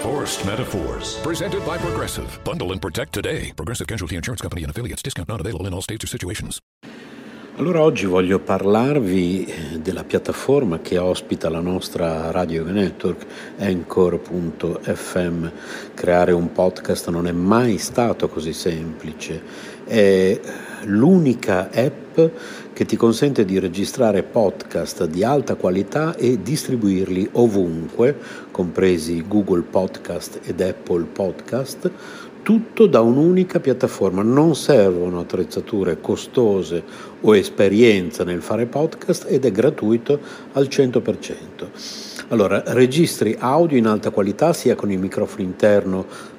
Forced Metaphors, presented by Progressive. Bundle and protect today. Progressive Casualty Insurance Company and Affiliates. Discount not available in all states or situations. Allora oggi voglio parlarvi della piattaforma che ospita la nostra Radio Yoga Network, Anchor.fm. Creare un podcast non è mai stato così semplice. È l'unica app che ti consente di registrare podcast di alta qualità e distribuirli ovunque, compresi Google Podcast ed Apple Podcast, tutto da un'unica piattaforma. Non servono attrezzature costose o esperienza nel fare podcast ed è gratuito al 100%. Allora, registri audio in alta qualità sia con il microfono interno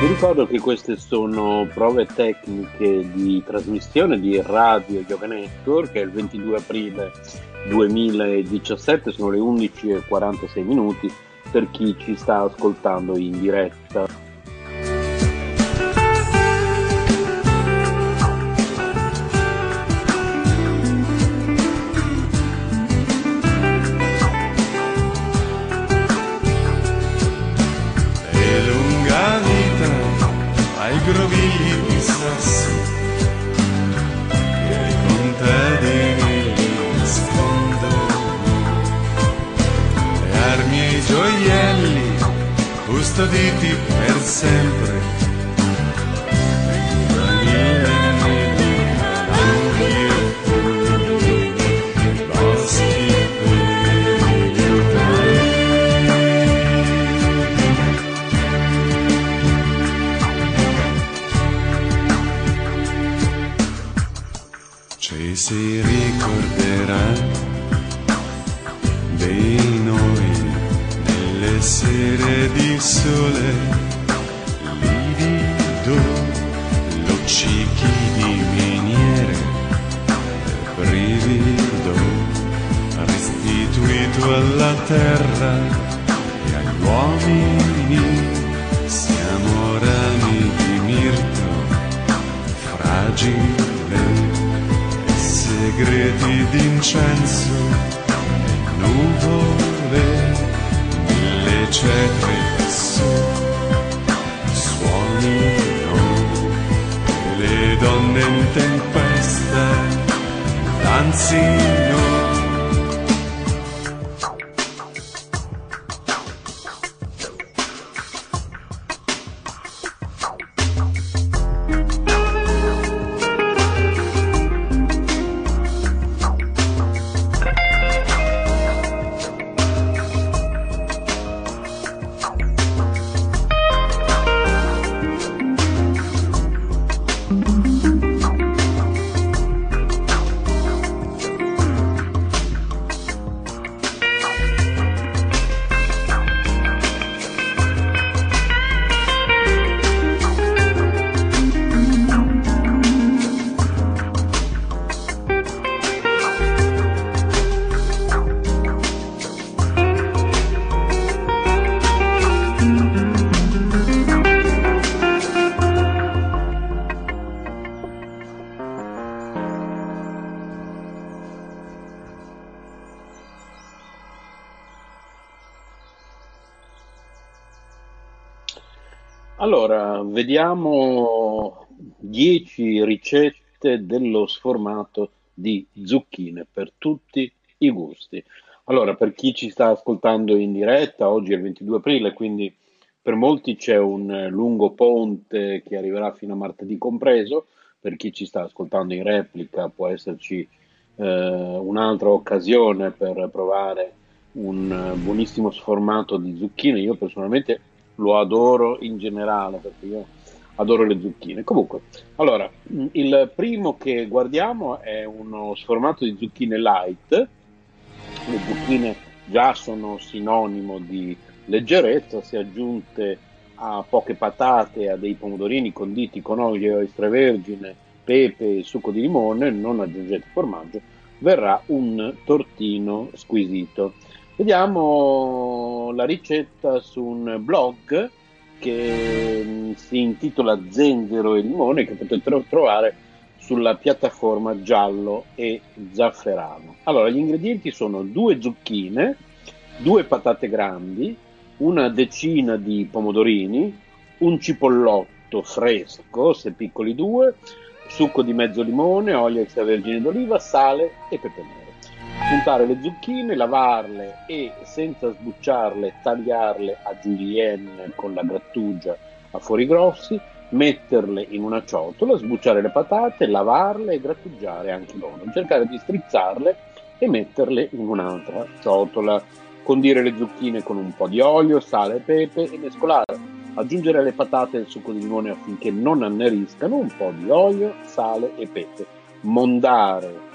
Vi ricordo che queste sono prove tecniche di trasmissione di Radio Yoga Network, che è il 22 aprile 2017, sono le 11:46 per chi ci sta ascoltando in diretta. E lunga vita ai grovigli di sassi e ai contadini gioielli custoditi per sempre, boschi per sere di sole livido, luccichi di miniere, brivido restituito alla terra e agli uomini. Siamo rami di mirto, fragile e segreti d'incenso e nuvole. Cetre su, suonino, e le donne in tempesta danzino. Allora, vediamo 10 ricette dello sformato di zucchine per tutti i gusti. Allora, per chi ci sta ascoltando in diretta, oggi è il 22 aprile, quindi per molti c'è un lungo ponte che arriverà fino a martedì compreso. Per chi ci sta ascoltando in replica può esserci un'altra occasione per provare un buonissimo sformato di zucchine. Io personalmente lo adoro in generale, perché io adoro le zucchine. Comunque, allora, il primo che guardiamo è uno sformato di zucchine light. Le zucchine già sono sinonimo di leggerezza, se aggiunte a poche patate, a dei pomodorini conditi con olio extravergine, pepe e succo di limone, non aggiungete formaggio, verrà un tortino squisito. Vediamo la ricetta su un blog che si intitola Zenzero e limone, che potete trovare sulla piattaforma Giallo e Zafferano. Allora, gli ingredienti sono 2 zucchine, 2 patate grandi, una decina di pomodorini, un cipollotto fresco, se piccoli 2, succo di mezzo limone, olio extravergine d'oliva, sale e pepe nero. Puntare le zucchine, lavarle e senza sbucciarle tagliarle a julienne con la grattugia a fori grossi, metterle in una ciotola, sbucciare le patate, lavarle e grattugiare anche loro, cercare di strizzarle e metterle in un'altra ciotola, condire le zucchine con un po' di olio, sale e pepe e mescolare, aggiungere alle patate il succo di limone affinché non anneriscano, un po' di olio, sale e pepe, mondare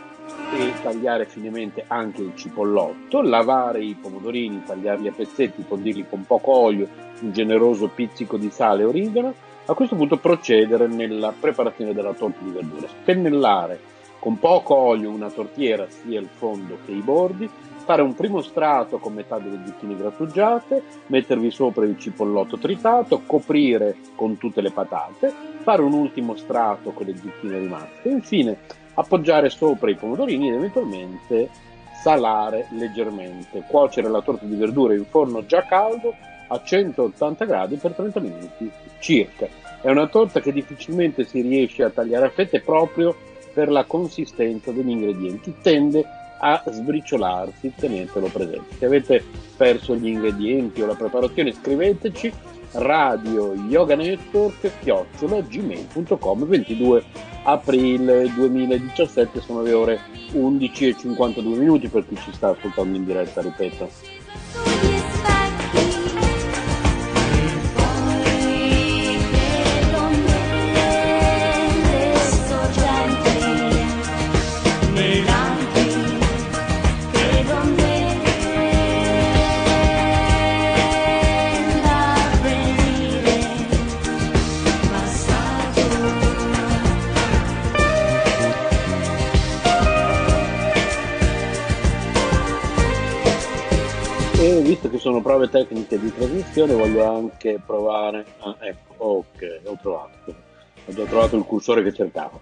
e tagliare finemente anche il cipollotto, lavare i pomodorini, tagliarli a pezzetti, condirli con poco olio, un generoso pizzico di sale e origano. A questo punto procedere nella preparazione della torta di verdure, spennellare con poco olio una tortiera sia il fondo che i bordi, fare un primo strato con metà delle zucchine grattugiate, mettervi sopra il cipollotto tritato, coprire con tutte le patate, fare un ultimo strato con le zucchine rimaste, infine appoggiare sopra i pomodorini ed eventualmente salare leggermente. Cuocere la torta di verdure in forno già caldo a 180 gradi per 30 minuti circa. È una torta che difficilmente si riesce a tagliare a fette proprio per la consistenza degli ingredienti. Tende a sbriciolarsi, tenetelo presente. Se avete perso gli ingredienti o la preparazione, scriveteci Radio Yoga Network @gmail.com. 22 aprile 2017 sono le ore 11:52 per chi ci sta ascoltando in diretta, ripeto. prove tecniche di trasmissione, voglio anche provare. Ah, ecco, ok, ho già trovato il cursore che cercavo.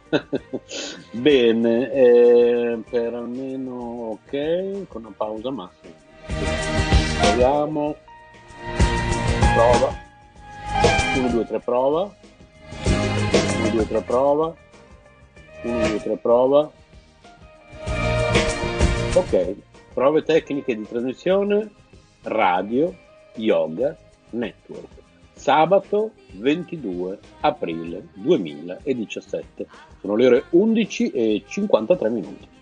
Bene, per almeno, ok, con una pausa massima. Proviamo. Prova. 1, 2, 3, prova. 1, 2, 3, prova. 1, 2, 3, prova. Ok, prove tecniche di trasmissione Radio Yoga Network. Sabato 22 aprile 2017. Sono le ore 11:53.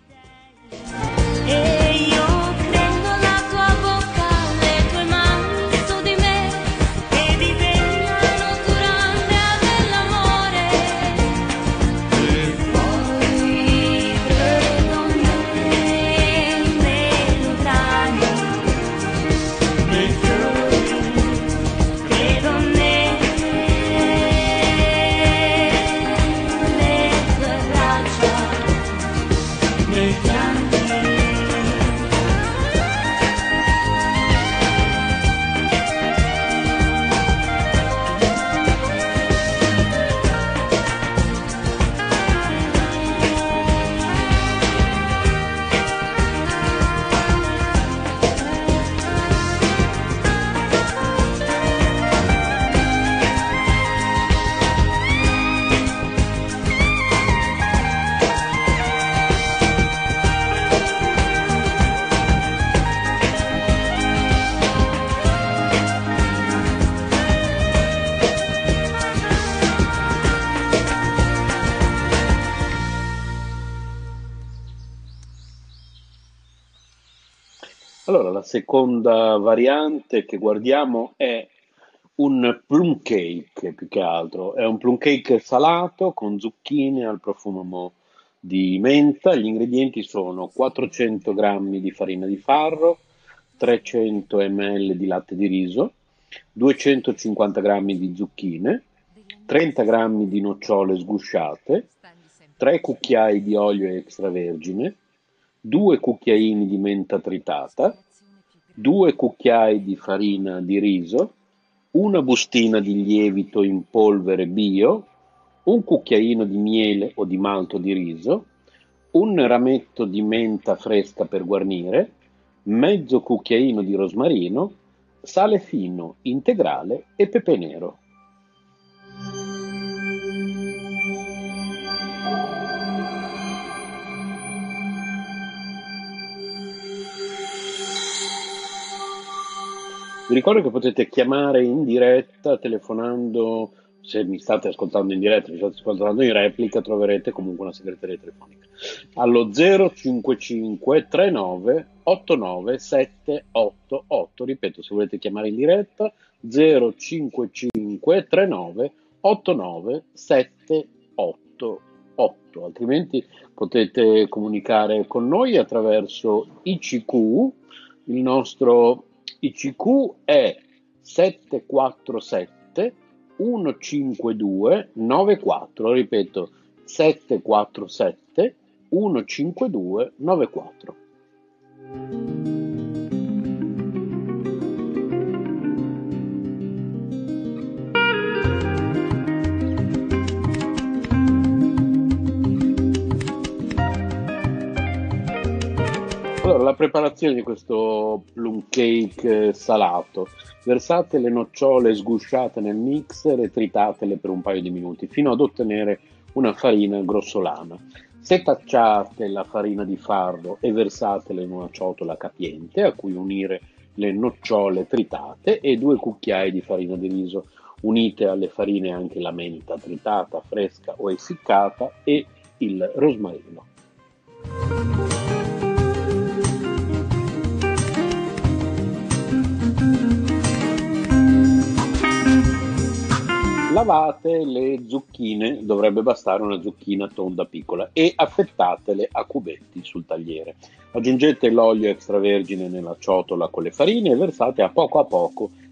Allora, la seconda variante che guardiamo è un plum cake, più che altro. È un plum cake salato con zucchine al profumo di menta. Gli ingredienti sono 400 grammi di farina di farro, 300 ml di latte di riso, 250 grammi di zucchine, 30 grammi di nocciole sgusciate, 3 cucchiai di olio extravergine, 2 cucchiaini di menta tritata, 2 cucchiai di farina di riso, una bustina di lievito in polvere bio, un cucchiaino di miele o di malto di riso, un rametto di menta fresca per guarnire, mezzo cucchiaino di rosmarino, sale fino integrale e pepe nero. Vi ricordo che potete chiamare in diretta telefonando, se mi state ascoltando in diretta, mi state ascoltando in replica, troverete comunque una segreteria telefonica, allo 055 39 89 788. Ripeto, se volete chiamare in diretta, 055 39 89 788, altrimenti potete comunicare con noi attraverso ICQ. Il nostro ICQ è 747 152 94, ripeto 747 152 94. Allora, la preparazione di questo plum cake salato: versate le nocciole sgusciate nel mixer e tritatele per un paio di minuti fino ad ottenere una farina grossolana. Setacciate la farina di farro e versatela in una ciotola capiente a cui unire le nocciole tritate e 2 cucchiai di farina di riso. Unite alle farine anche la menta tritata, fresca o essiccata, e il rosmarino. Lavate le zucchine, dovrebbe bastare una zucchina tonda piccola, e affettatele a cubetti sul tagliere. Aggiungete l'olio extravergine nella ciotola con le farine e versate a poco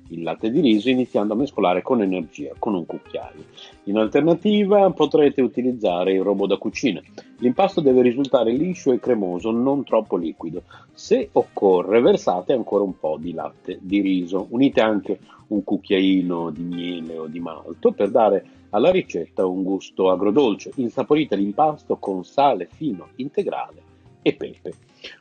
il latte di riso iniziando a mescolare con energia con un cucchiaio. In alternativa potrete utilizzare il robot da cucina. L'impasto deve risultare liscio e cremoso, non troppo liquido. Se occorre, versate ancora un po' di latte di riso. Unite anche un cucchiaino di miele o di malto per dare alla ricetta un gusto agrodolce. Insaporite l'impasto con sale fino integrale e pepe.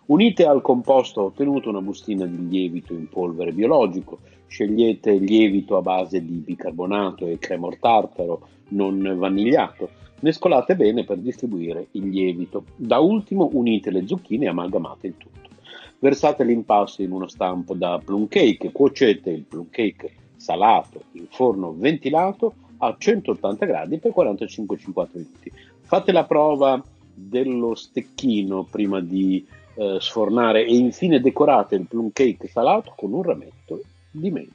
Unite al composto ottenuto una bustina di lievito in polvere biologico. Scegliete lievito a base di bicarbonato e cremor tartaro non vanigliato. Mescolate bene per distribuire il lievito. Da ultimo unite le zucchine e amalgamate il tutto. Versate l'impasto in uno stampo da plum cake. Cuocete il plum cake salato in forno ventilato a 180 gradi per 45-50 minuti. Fate la prova dello stecchino prima di sfornare e infine decorate il plum cake salato con un rametto di menta.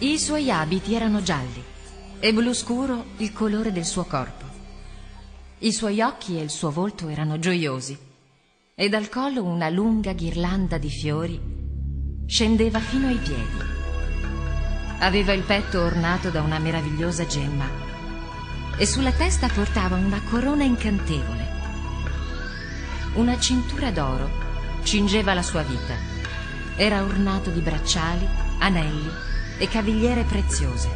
I suoi abiti erano gialli e blu scuro il colore del suo corpo. I suoi occhi e il suo volto erano gioiosi e dal collo una lunga ghirlanda di fiori scendeva fino ai piedi. Aveva il petto ornato da una meravigliosa gemma e sulla testa portava una corona incantevole. Una cintura d'oro cingeva la sua vita. Era ornato di bracciali, anelli e cavigliere preziose.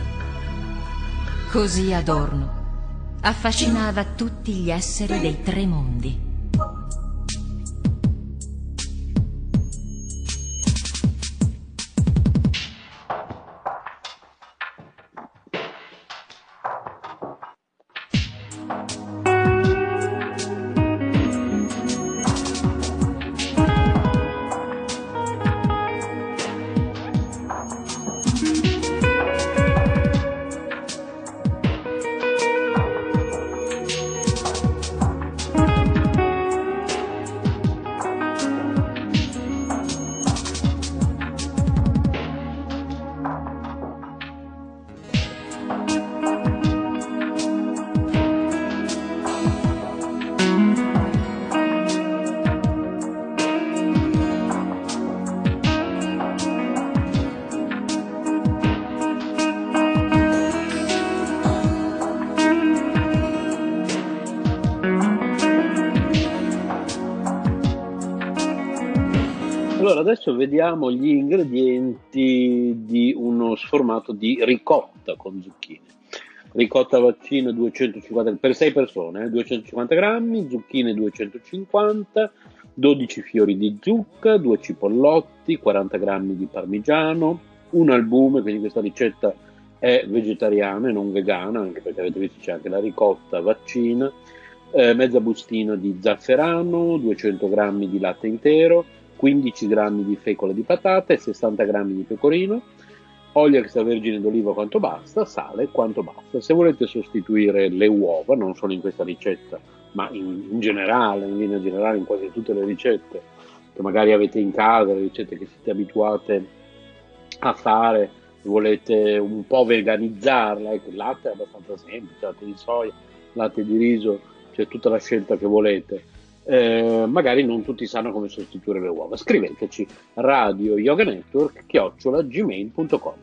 Così adorno affascinava tutti gli esseri dei tre mondi. Allora, adesso vediamo gli ingredienti di uno sformato di ricotta con zucchine. Ricotta vaccino 250 per 6 persone, 250 grammi, zucchine 250, 12 fiori di zucca, 2 cipollotti, 40 grammi di parmigiano, un albume, quindi questa ricetta è vegetariana e non vegana, anche perché avete visto c'è anche la ricotta vaccina, mezza bustina di zafferano, 200 grammi di latte intero, 15 grammi di fecola di patate, 60 grammi di pecorino, olio extravergine d'oliva quanto basta, sale quanto basta. Se volete sostituire le uova, non solo in questa ricetta, ma in generale, in linea generale, in quasi tutte le ricette che magari avete in casa, le ricette che siete abituate a fare, volete un po' veganizzarla, ecco, il latte è abbastanza semplice, latte di soia, latte di riso, c'è tutta la scelta che volete. Magari non tutti sanno come sostituire le uova. Scriveteci Radio Yoga Network @gmail.com.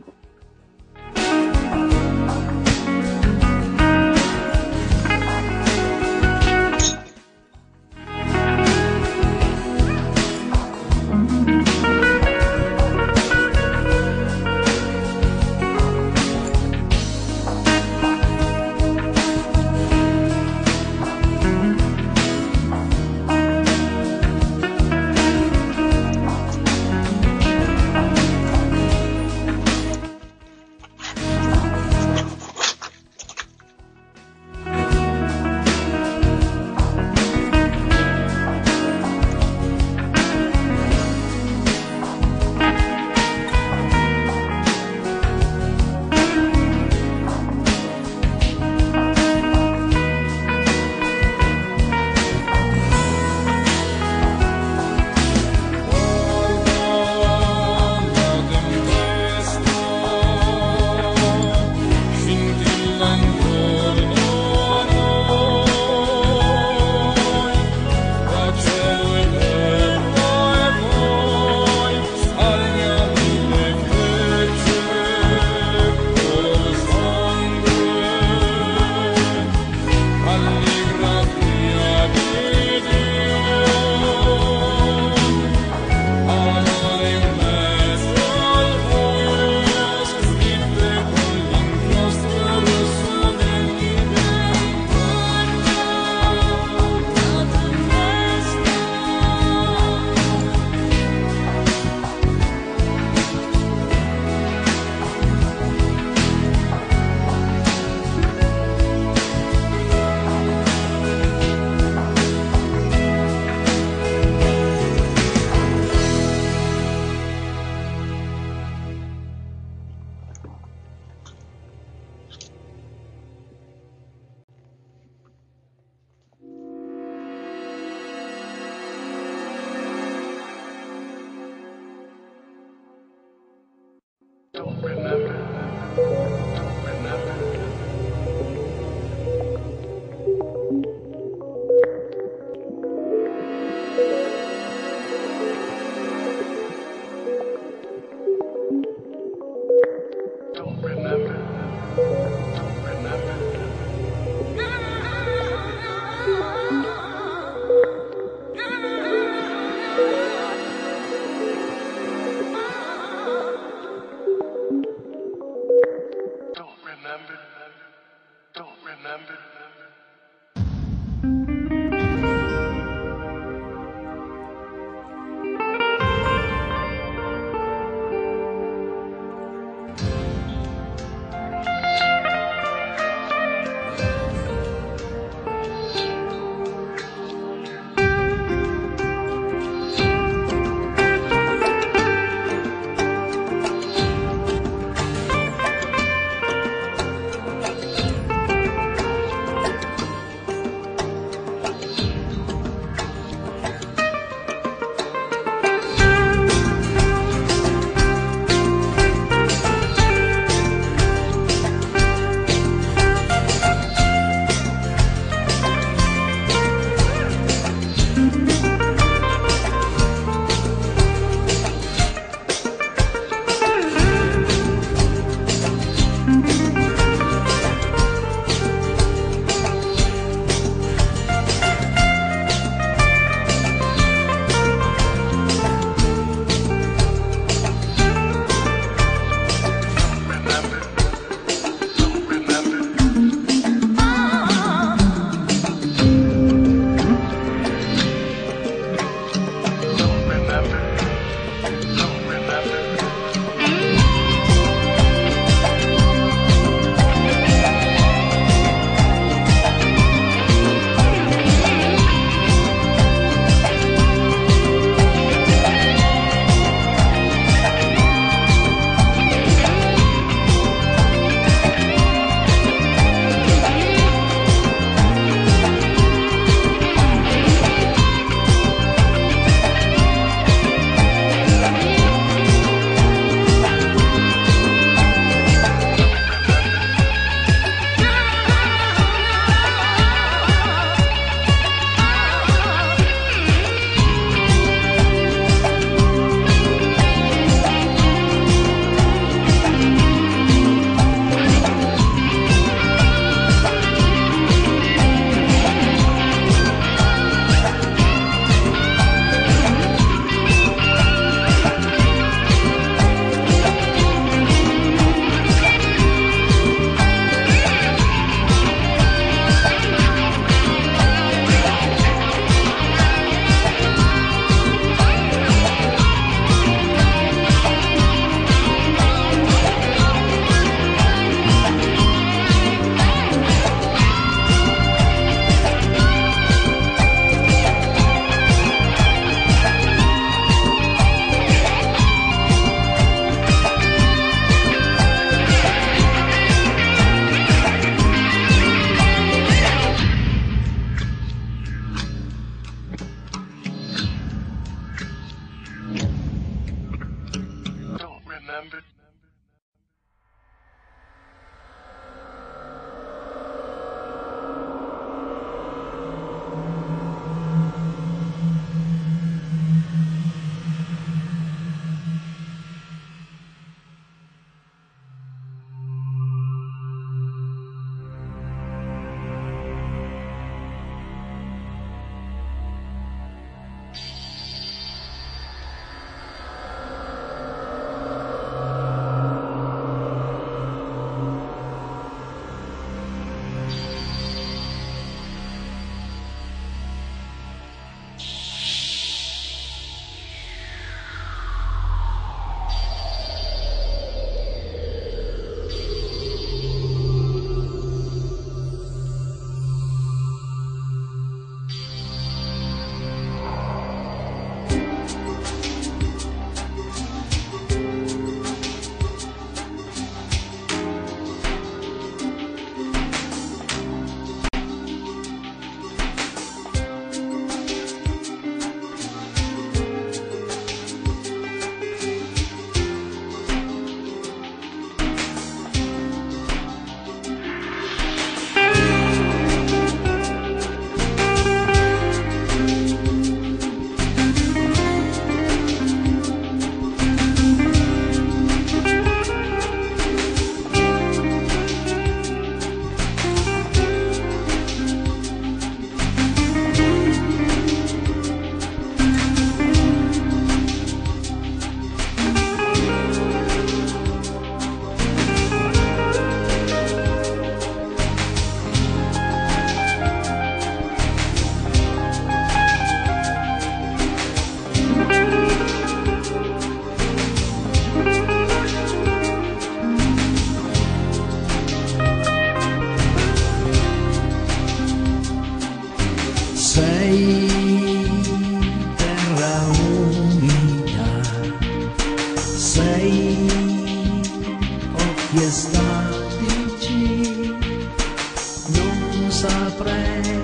saprei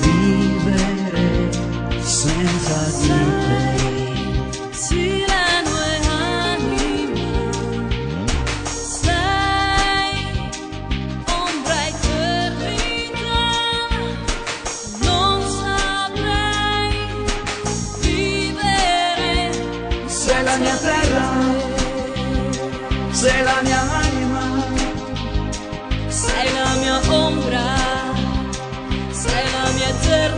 vivere senza di te. Sì, la mia anima sei ombra eternità, non saprei vivere. Sei la mia terra, sei la mia anima, sei la mia ombra, sei la mia eternità.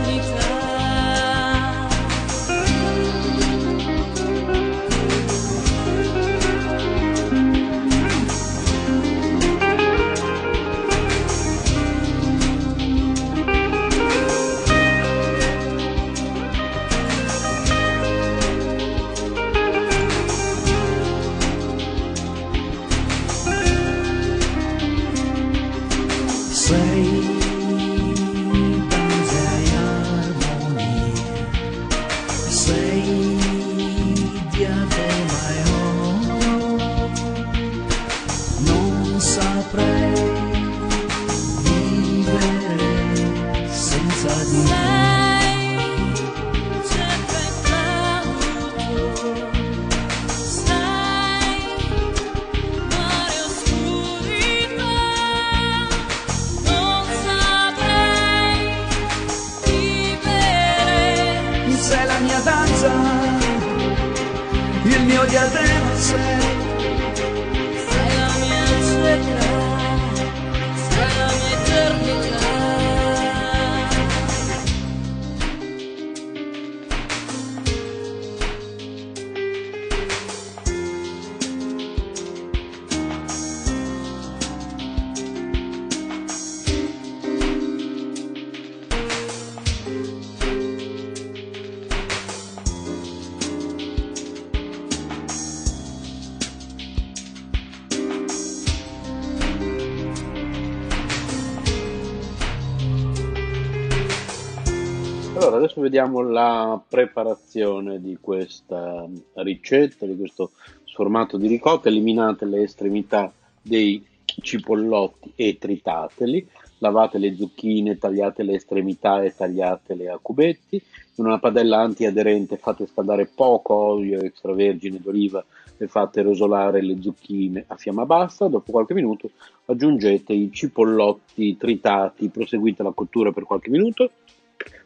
Vediamo la preparazione di questa ricetta, di questo sformato di ricotta. Eliminate le estremità dei cipollotti e tritateli, lavate le zucchine, tagliate le estremità e tagliatele a cubetti. In una padella antiaderente fate scaldare poco olio extravergine d'oliva e fate rosolare le zucchine a fiamma bassa. Dopo qualche minuto aggiungete i cipollotti tritati, proseguite la cottura per qualche minuto.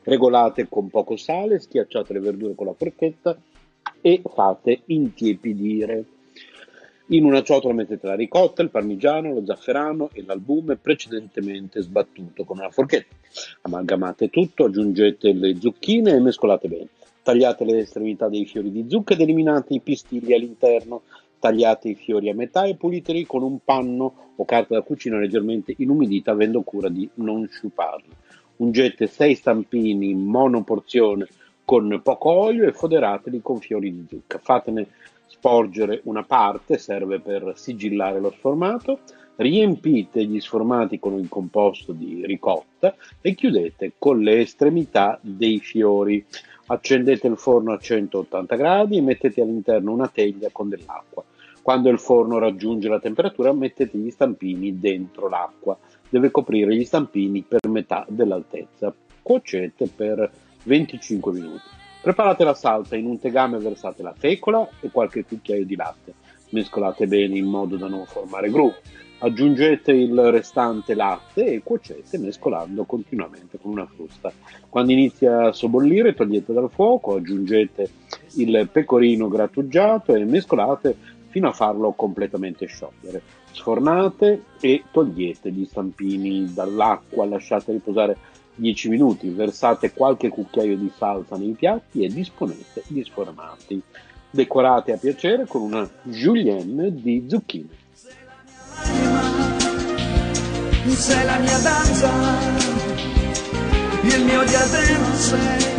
Regolate con poco sale, schiacciate le verdure con la forchetta e fate intiepidire. In una ciotola mettete la ricotta, il parmigiano, lo zafferano e l'albume precedentemente sbattuto con una forchetta. Amalgamate tutto, aggiungete le zucchine e mescolate bene. Tagliate le estremità dei fiori di zucca ed eliminate i pistilli all'interno. Tagliate i fiori a metà e puliteli con un panno o carta da cucina leggermente inumidita, avendo cura di non sciuparli. Ungete 6 stampini in monoporzione con poco olio e foderateli con fiori di zucca. Fatene sporgere una parte, serve per sigillare lo sformato. Riempite gli sformati con il composto di ricotta e chiudete con le estremità dei fiori. Accendete il forno a 180 gradi e mettete all'interno una teglia con dell'acqua. Quando il forno raggiunge la temperatura, mettete gli stampini dentro l'acqua. Deve coprire gli stampini per metà dell'altezza. Cuocete per 25 minuti. Preparate la salsa, in un tegame versate la fecola e qualche cucchiaio di latte. Mescolate bene in modo da non formare grumi. Aggiungete il restante latte e cuocete mescolando continuamente con una frusta. Quando inizia a sobbollire, togliete dal fuoco, aggiungete il pecorino grattugiato e mescolate fino a farlo completamente sciogliere. Sfornate e togliete gli stampini dall'acqua, lasciate riposare 10 minuti, versate qualche cucchiaio di salsa nei piatti e disponete gli sformati. Decorate a piacere con una julienne di zucchine. Sei la mia danza, il mio diadema sei.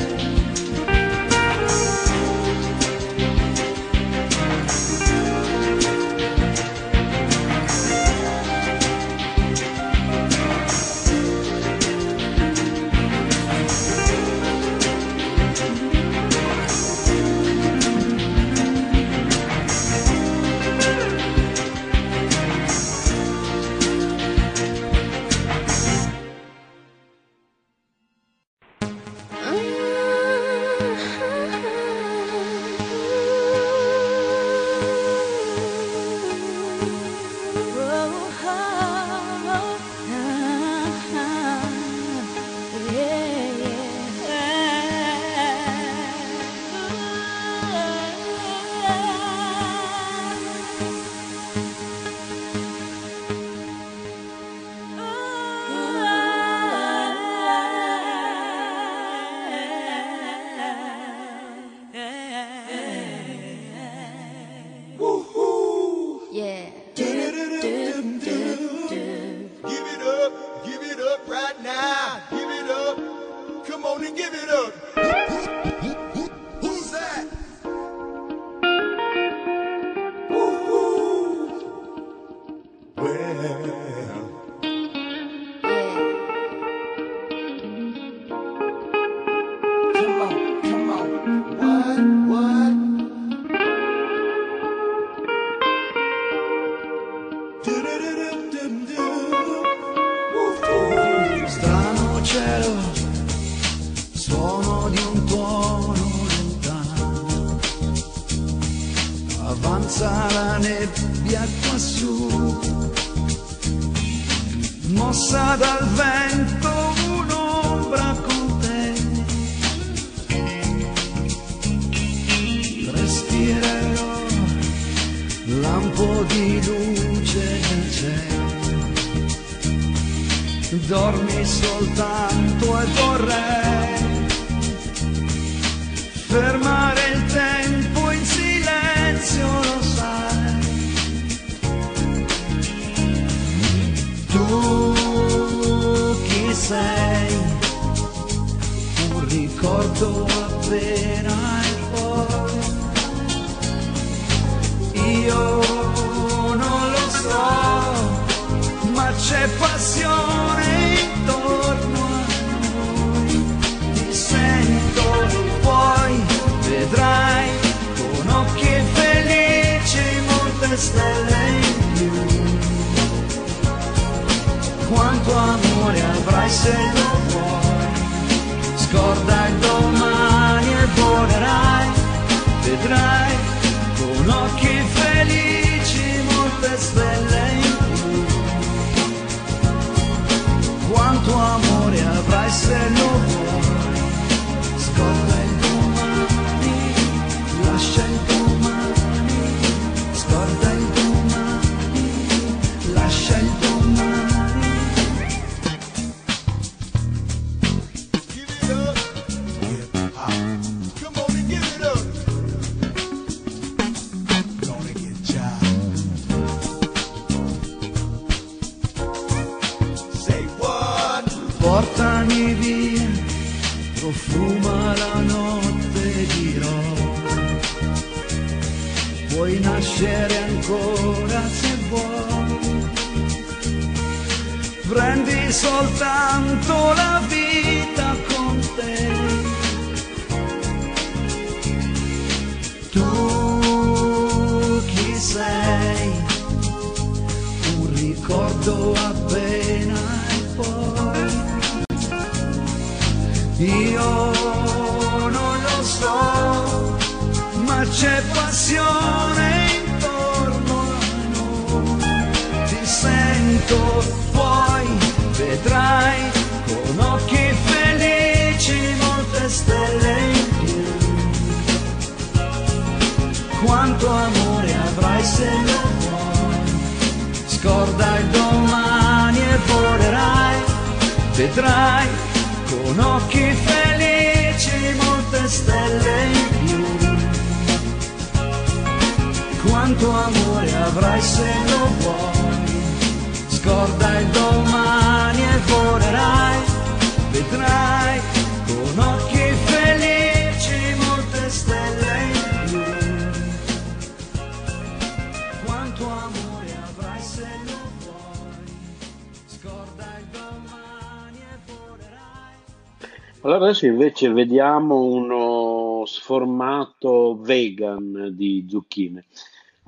suono di un tuono lontano, avanza la nebbia quassù, mossa dal vento un'ombra con te, respirerò lampo di luce nel cielo, dormi soltanto e vorrei fermare il tempo in silenzio, lo sai. Tu chi sei? Un ricordo appena e poi. Io non lo so, ma c'è passione intorno a noi. Ti sento, poi vedrai con occhi felici molte stelle in più. Quanto amore avrai se lo vuoi, scorda il domani e volerai. Vedrai con occhi felici molte stelle in più. Quanto amore avrai se lo vuoi, scorda il domani, scorda il domani, lascia il domani. Give it up. Come on and give it up. Gonna get child. Say what? Portami via, profuma la notte di rosa. Puoi nascere ancora se vuoi, prendi soltanto la vita con te. Tu chi sei? Un ricordo appena e poi. Io non lo so, ma c'è passione intorno a noi. Ti sento, poi vedrai con occhi felici molte stelle in più. Quanto amore avrai se lo vuoi, scorda il domani e volerai. Vedrai con occhi felici molte stelle in più. Quanto amore avrai se lo vuoi, scorda il domani e volerai. Vedrai con occhi felici molte stelle in più. Quanto amore avrai se lo vuoi, scorda il domani e volerai. Allora adesso invece vediamo uno sformato vegan di zucchine.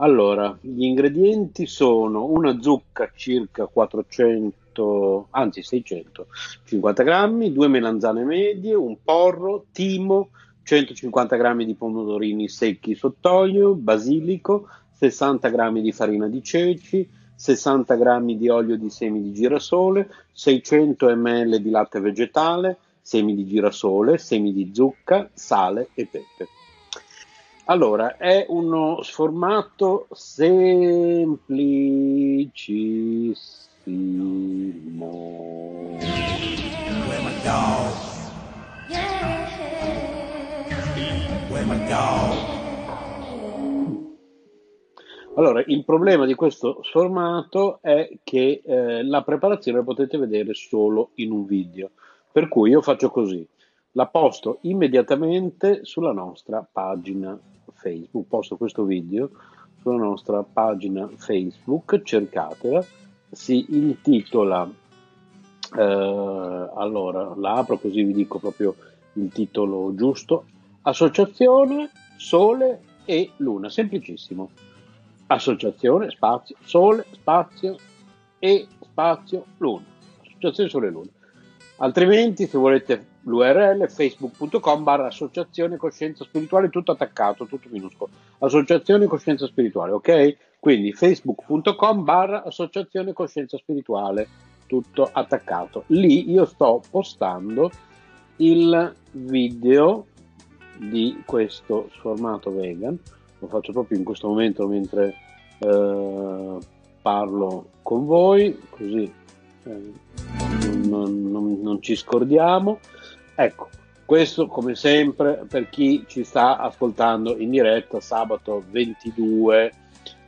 Allora, gli ingredienti sono una zucca circa 650 grammi, 2 melanzane medie, un porro, timo, 150 grammi di pomodorini secchi sott'olio, basilico, 60 grammi di farina di ceci, 60 grammi di olio di semi di girasole, 600 ml di latte vegetale, semi di girasole, semi di zucca, sale e pepe. Allora, è uno sformato semplicissimo. Allora, il problema di questo sformato è che la preparazione la potete vedere solo in un video, per cui io faccio così. La posto immediatamente sulla nostra pagina Facebook, posto questo video sulla nostra pagina Facebook, cercatela, si intitola, allora la apro così vi dico proprio il titolo giusto, Associazione Sole e Luna, semplicissimo, Associazione Spazio Sole Spazio e Spazio Luna, Associazione Sole e Luna. Altrimenti, se volete, l'URL facebook.com/associazione coscienza spirituale, tutto attaccato, tutto minuscolo, associazione coscienza spirituale, ok? Quindi facebook.com/associazione coscienza spirituale, tutto attaccato. Lì io sto postando il video di questo sformato vegan, lo faccio proprio in questo momento mentre parlo con voi, così non ci scordiamo. Ecco, questo come sempre per chi ci sta ascoltando in diretta sabato 22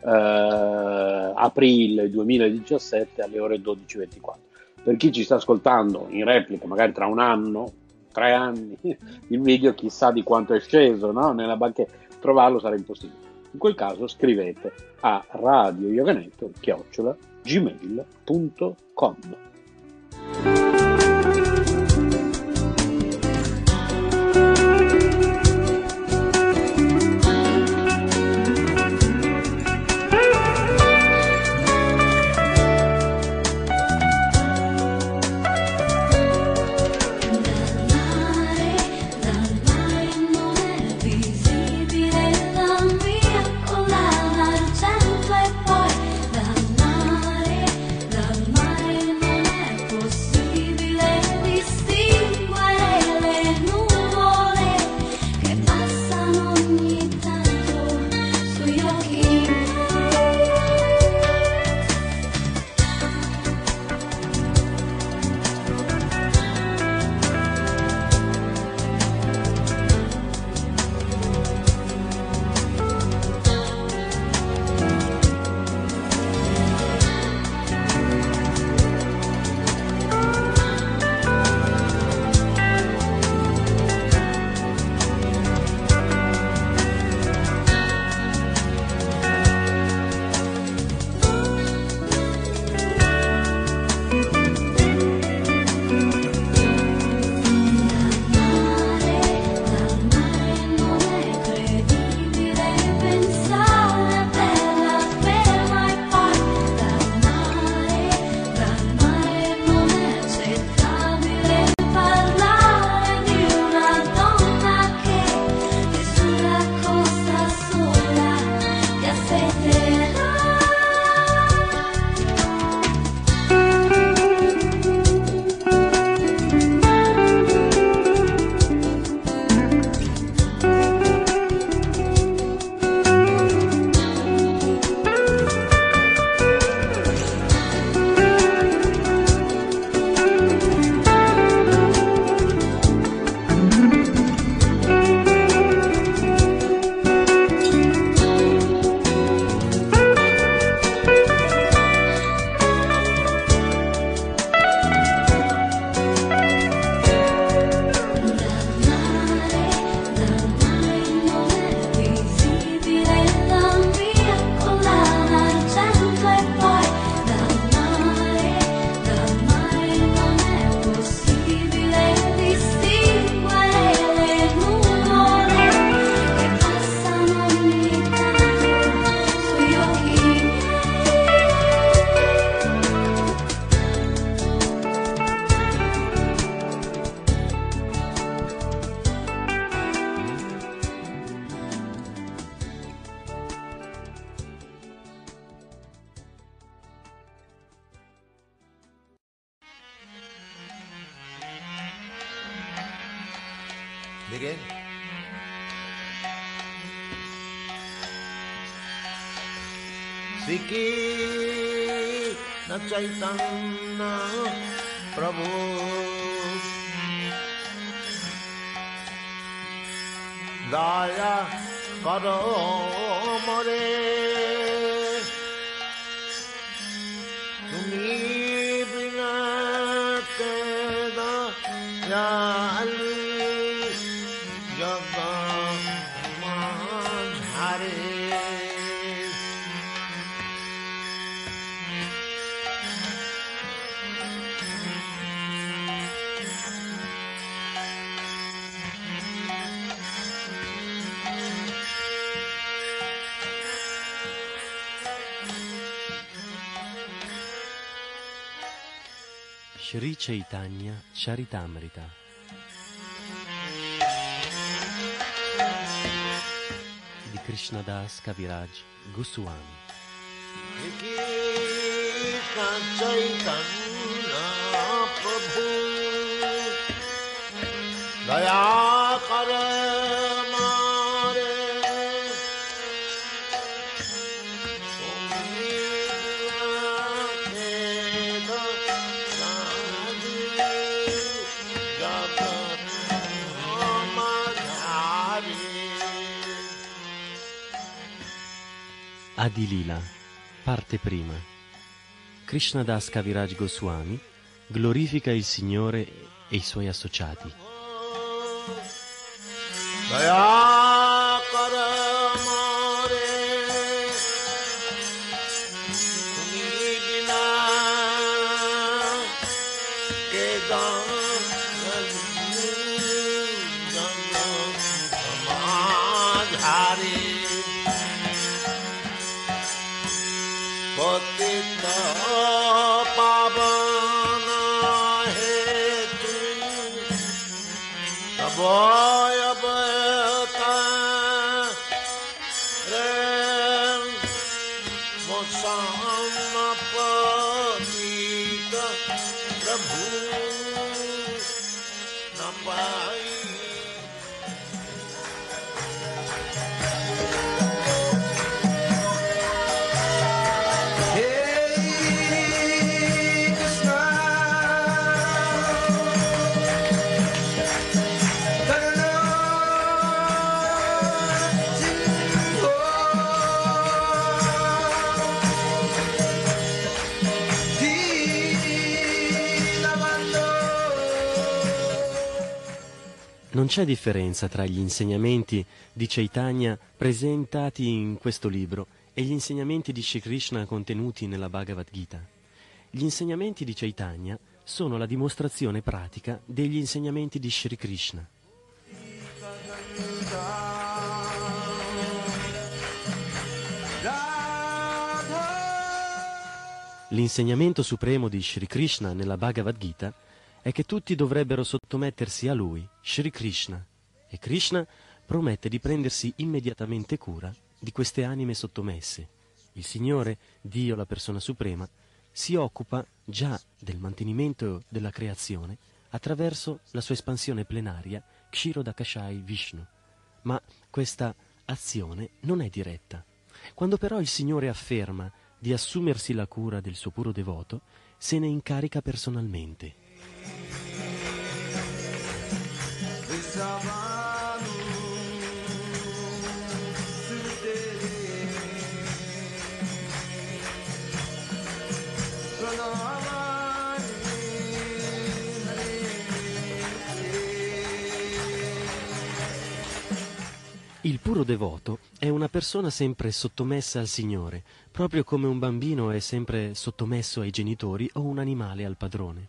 aprile 2017 alle ore 12:24. Per chi ci sta ascoltando in replica magari tra un anno, 3 anni, il video chissà di quanto è sceso, no? Nella banchetta trovarlo sarà impossibile. In quel caso scrivete a radioyoganetwork@gmail.com. Chaitanya Prabhu Daya Karo More Tumi Bina Teda Yali Jagat Man Hare Shri Chaitanya Charitamrita. Di Krishna Das Kaviraj Goswami. Krishna Chaitanya Prabhu Daya Kare Adi Lila, parte prima. Krishna Das Kaviraj Goswami glorifica il Signore e i Suoi associati. Non c'è differenza tra gli insegnamenti di Chaitanya presentati in questo libro e gli insegnamenti di Shri Krishna contenuti nella Bhagavad Gita. Gli insegnamenti di Chaitanya sono la dimostrazione pratica degli insegnamenti di Shri Krishna. L'insegnamento supremo di Shri Krishna nella Bhagavad Gita è che tutti dovrebbero sottomettersi a lui, Shri Krishna, e Krishna promette di prendersi immediatamente cura di queste anime sottomesse. Il Signore, Dio, la Persona Suprema, si occupa già del mantenimento della creazione attraverso la sua espansione plenaria, Kshirodakashayi Vishnu. Ma questa azione non è diretta. Quando però il Signore afferma di assumersi la cura del suo puro devoto, se ne incarica personalmente. Il puro devoto è una persona sempre sottomessa al Signore, proprio come un bambino è sempre sottomesso ai genitori o un animale al padrone.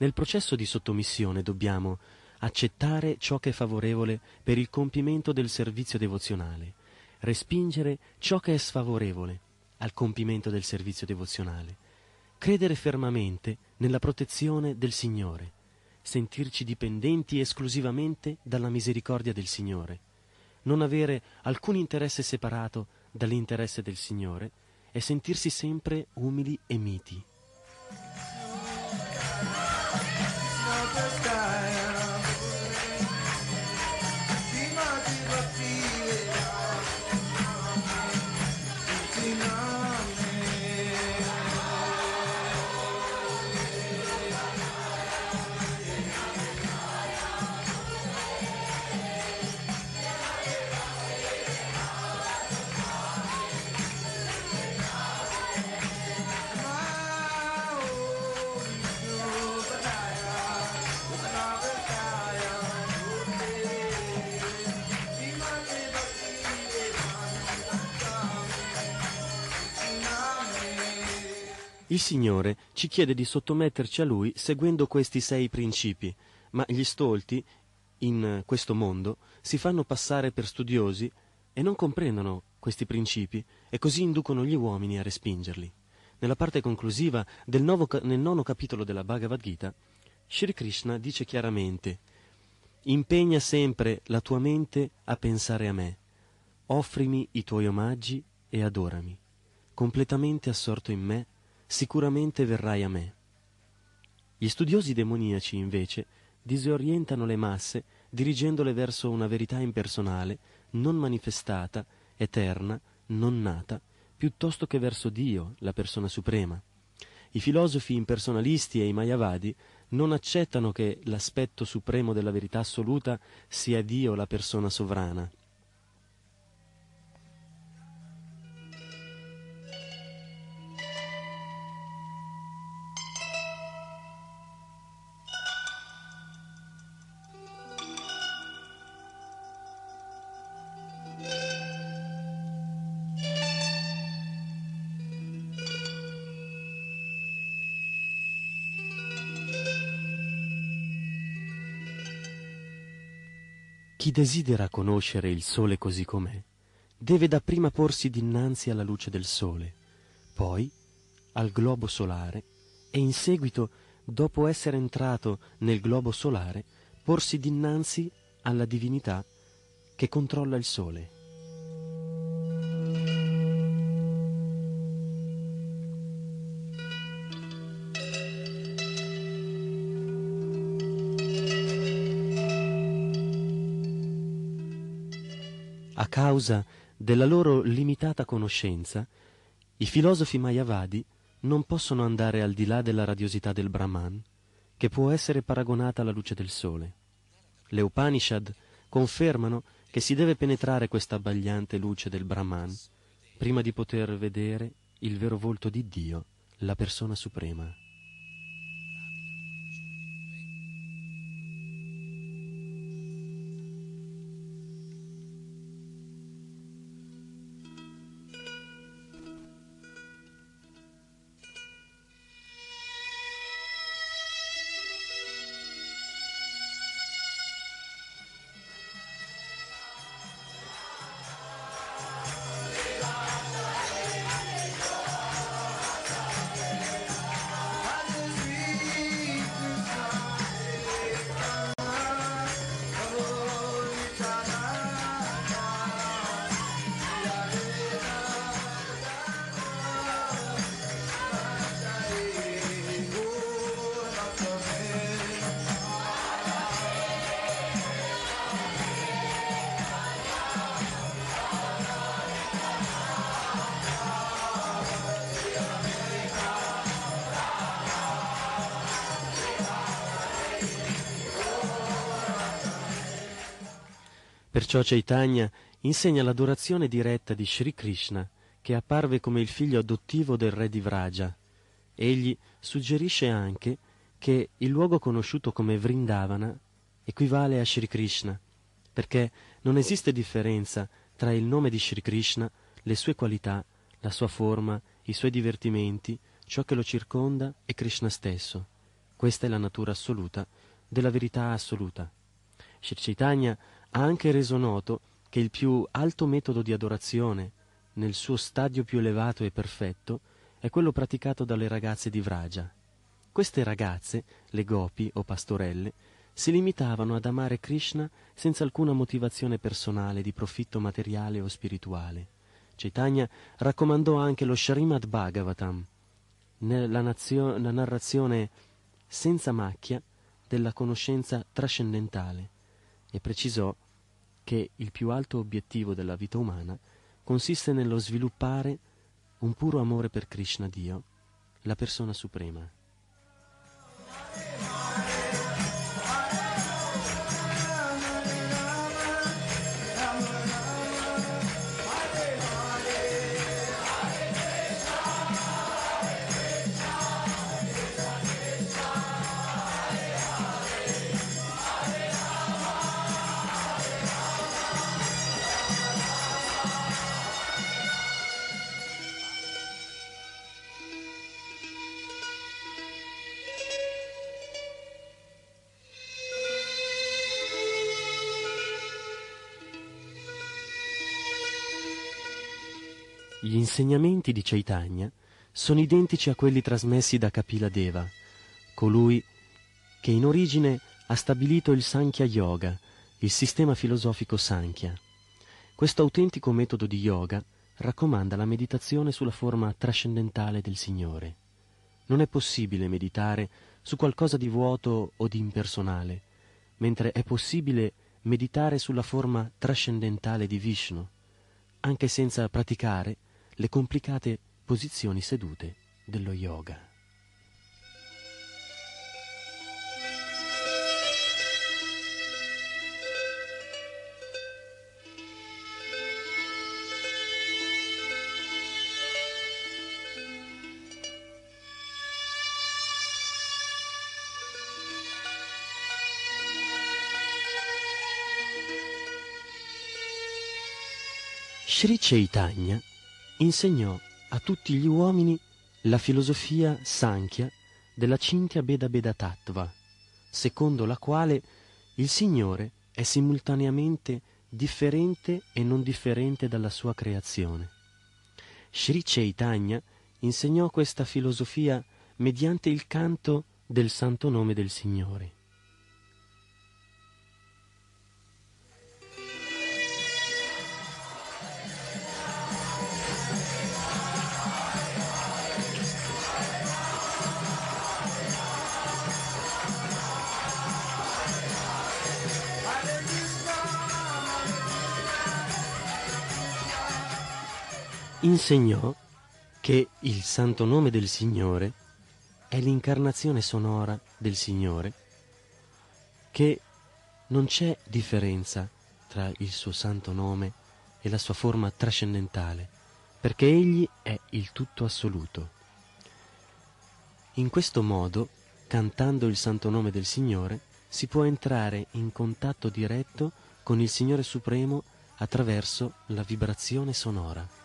Nel processo di sottomissione dobbiamo accettare ciò che è favorevole per il compimento del servizio devozionale, respingere ciò che è sfavorevole al compimento del servizio devozionale, credere fermamente nella protezione del Signore, sentirci dipendenti esclusivamente dalla misericordia del Signore, non avere alcun interesse separato dall'interesse del Signore e sentirsi sempre umili e miti. Il Signore ci chiede di sottometterci a Lui seguendo questi 6 principi, ma gli stolti, in questo mondo, si fanno passare per studiosi e non comprendono questi principi e così inducono gli uomini a respingerli. nella parte conclusiva nel nono capitolo della Bhagavad Gita, Shri Krishna dice chiaramente: impegna sempre la tua mente a pensare a me, offrimi i tuoi omaggi e adorami. Completamente assorto in me, sicuramente verrai a me. Gli studiosi demoniaci, invece, disorientano le masse dirigendole verso una verità impersonale, non manifestata, eterna, non nata, piuttosto che verso Dio, la persona suprema. I filosofi impersonalisti e i Mayavadi non accettano che l'aspetto supremo della verità assoluta sia Dio, la persona sovrana. Chi desidera conoscere il sole così com'è, deve dapprima porsi dinanzi alla luce del sole, poi al globo solare e in seguito, dopo essere entrato nel globo solare, porsi dinanzi alla divinità che controlla il sole. A causa della loro limitata conoscenza, i filosofi Mayavadi non possono andare al di là della radiosità del Brahman, che può essere paragonata alla luce del sole. Le Upanishad confermano che si deve penetrare questa abbagliante luce del Brahman prima di poter vedere il vero volto di Dio, la persona suprema. Perciò Chaitanya insegna l'adorazione diretta di Shri Krishna, che apparve come il figlio adottivo del re di Vraja. Egli suggerisce anche che il luogo conosciuto come Vrindavana equivale a Shri Krishna, perché non esiste differenza tra il nome di Shri Krishna, le sue qualità, la sua forma, i suoi divertimenti, ciò che lo circonda e Krishna stesso. Questa è la natura assoluta della verità assoluta. Shri Chaitanya ha anche reso noto che il più alto metodo di adorazione, nel suo stadio più elevato e perfetto, è quello praticato dalle ragazze di Vraja. Queste ragazze, le gopi o pastorelle, si limitavano ad amare Krishna senza alcuna motivazione personale di profitto materiale o spirituale. Chaitanya raccomandò anche lo Srimad Bhagavatam, la narrazione senza macchia della conoscenza trascendentale, e precisò che il più alto obiettivo della vita umana consiste nello sviluppare un puro amore per Krishna Dio, la persona suprema. Gli insegnamenti di Chaitanya sono identici a quelli trasmessi da Kapila Deva, colui che in origine ha stabilito il Sankhya Yoga, il sistema filosofico Sankhya. Questo autentico metodo di yoga raccomanda la meditazione sulla forma trascendentale del Signore. Non è possibile meditare su qualcosa di vuoto o di impersonale, mentre è possibile meditare sulla forma trascendentale di Vishnu, anche senza praticare le complicate posizioni sedute dello yoga. Shri Chaitanya insegnò a tutti gli uomini la filosofia Sankhya della Cintya Bhedabheda Tattva, secondo la quale il Signore è simultaneamente differente e non differente dalla sua creazione. Shri Chaitanya insegnò questa filosofia mediante il canto del santo nome del Signore. Insegnò che il santo nome del Signore è l'incarnazione sonora del Signore, che non c'è differenza tra il suo santo nome e la sua forma trascendentale, perché Egli è il tutto assoluto. In questo modo, cantando il santo nome del Signore, si può entrare in contatto diretto con il Signore Supremo attraverso la vibrazione sonora.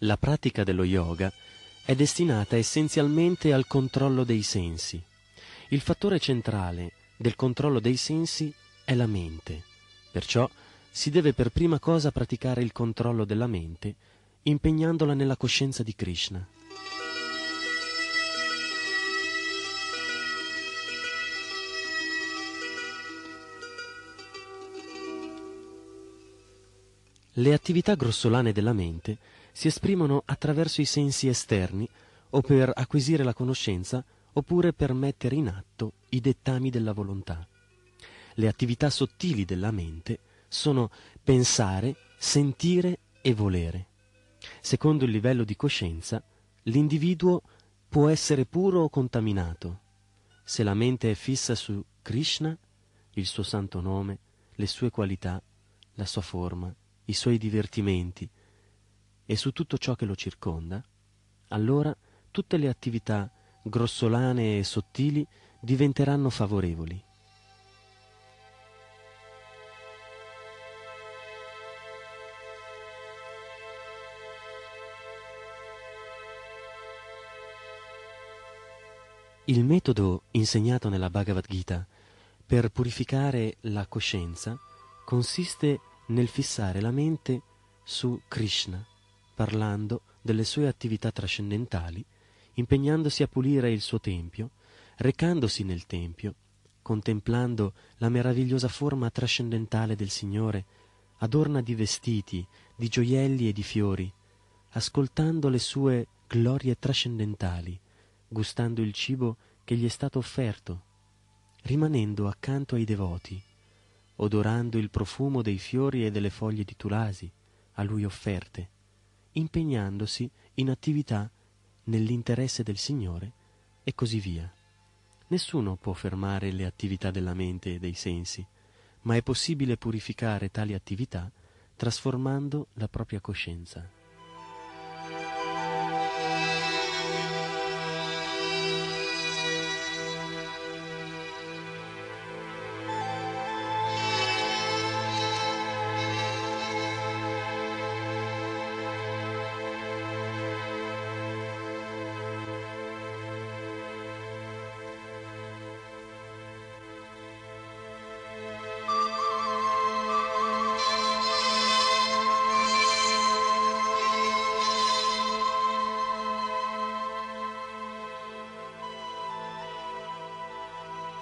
La pratica dello yoga è destinata essenzialmente al controllo dei sensi. Il fattore centrale del controllo dei sensi è la mente. Perciò si deve per prima cosa praticare il controllo della mente, impegnandola nella coscienza di Krishna. Le attività grossolane della mente si esprimono attraverso i sensi esterni o per acquisire la conoscenza oppure per mettere in atto i dettami della volontà. Le attività sottili della mente sono pensare, sentire e volere. Secondo il livello di coscienza, l'individuo può essere puro o contaminato. Se la mente è fissa su Krishna, il suo santo nome, le sue qualità, la sua forma, i suoi divertimenti e su tutto ciò che lo circonda, allora tutte le attività grossolane e sottili diventeranno favorevoli. Il metodo insegnato nella Bhagavad Gita per purificare la coscienza consiste nel fissare la mente su Krishna, parlando delle sue attività trascendentali, impegnandosi a pulire il suo tempio, recandosi nel tempio, contemplando la meravigliosa forma trascendentale del Signore, adorna di vestiti, di gioielli e di fiori, ascoltando le sue glorie trascendentali, gustando il cibo che gli è stato offerto, rimanendo accanto ai devoti, odorando il profumo dei fiori e delle foglie di tulasi a lui offerte, impegnandosi in attività nell'interesse del Signore e così via. Nessuno può fermare le attività della mente e dei sensi, ma è possibile purificare tali attività trasformando la propria coscienza.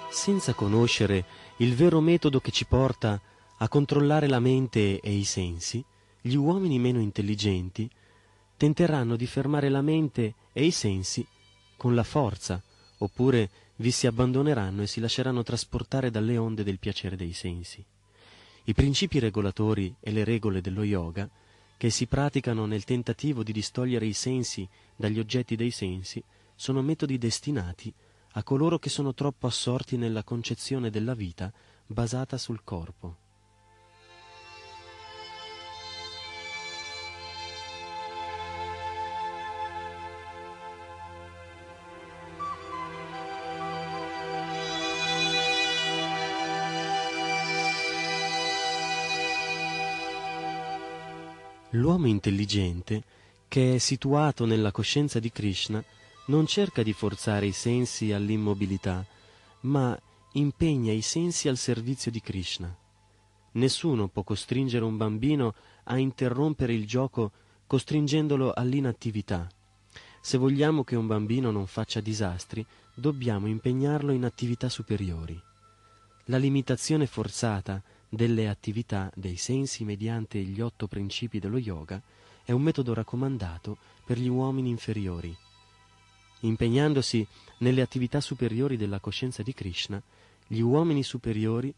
Senza conoscere il vero metodo che ci porta a controllare la mente e i sensi, gli uomini meno intelligenti tenteranno di fermare la mente e i sensi con la forza, oppure vi si abbandoneranno e si lasceranno trasportare dalle onde del piacere dei sensi. I principi regolatori e le regole dello yoga, che si praticano nel tentativo di distogliere i sensi dagli oggetti dei sensi, sono metodi destinati a coloro che sono troppo assorti nella concezione della vita basata sul corpo. L'uomo intelligente, che è situato nella coscienza di Krishna, non cerca di forzare i sensi all'immobilità, ma impegna i sensi al servizio di Krishna. Nessuno può costringere un bambino a interrompere il gioco costringendolo all'inattività. Se vogliamo che un bambino non faccia disastri, dobbiamo impegnarlo in attività superiori. La limitazione forzata delle attività dei sensi mediante gli 8 principi dello yoga è un metodo raccomandato per gli uomini inferiori. Impegnandosi nelle attività superiori della coscienza di Krishna, gli uomini superiori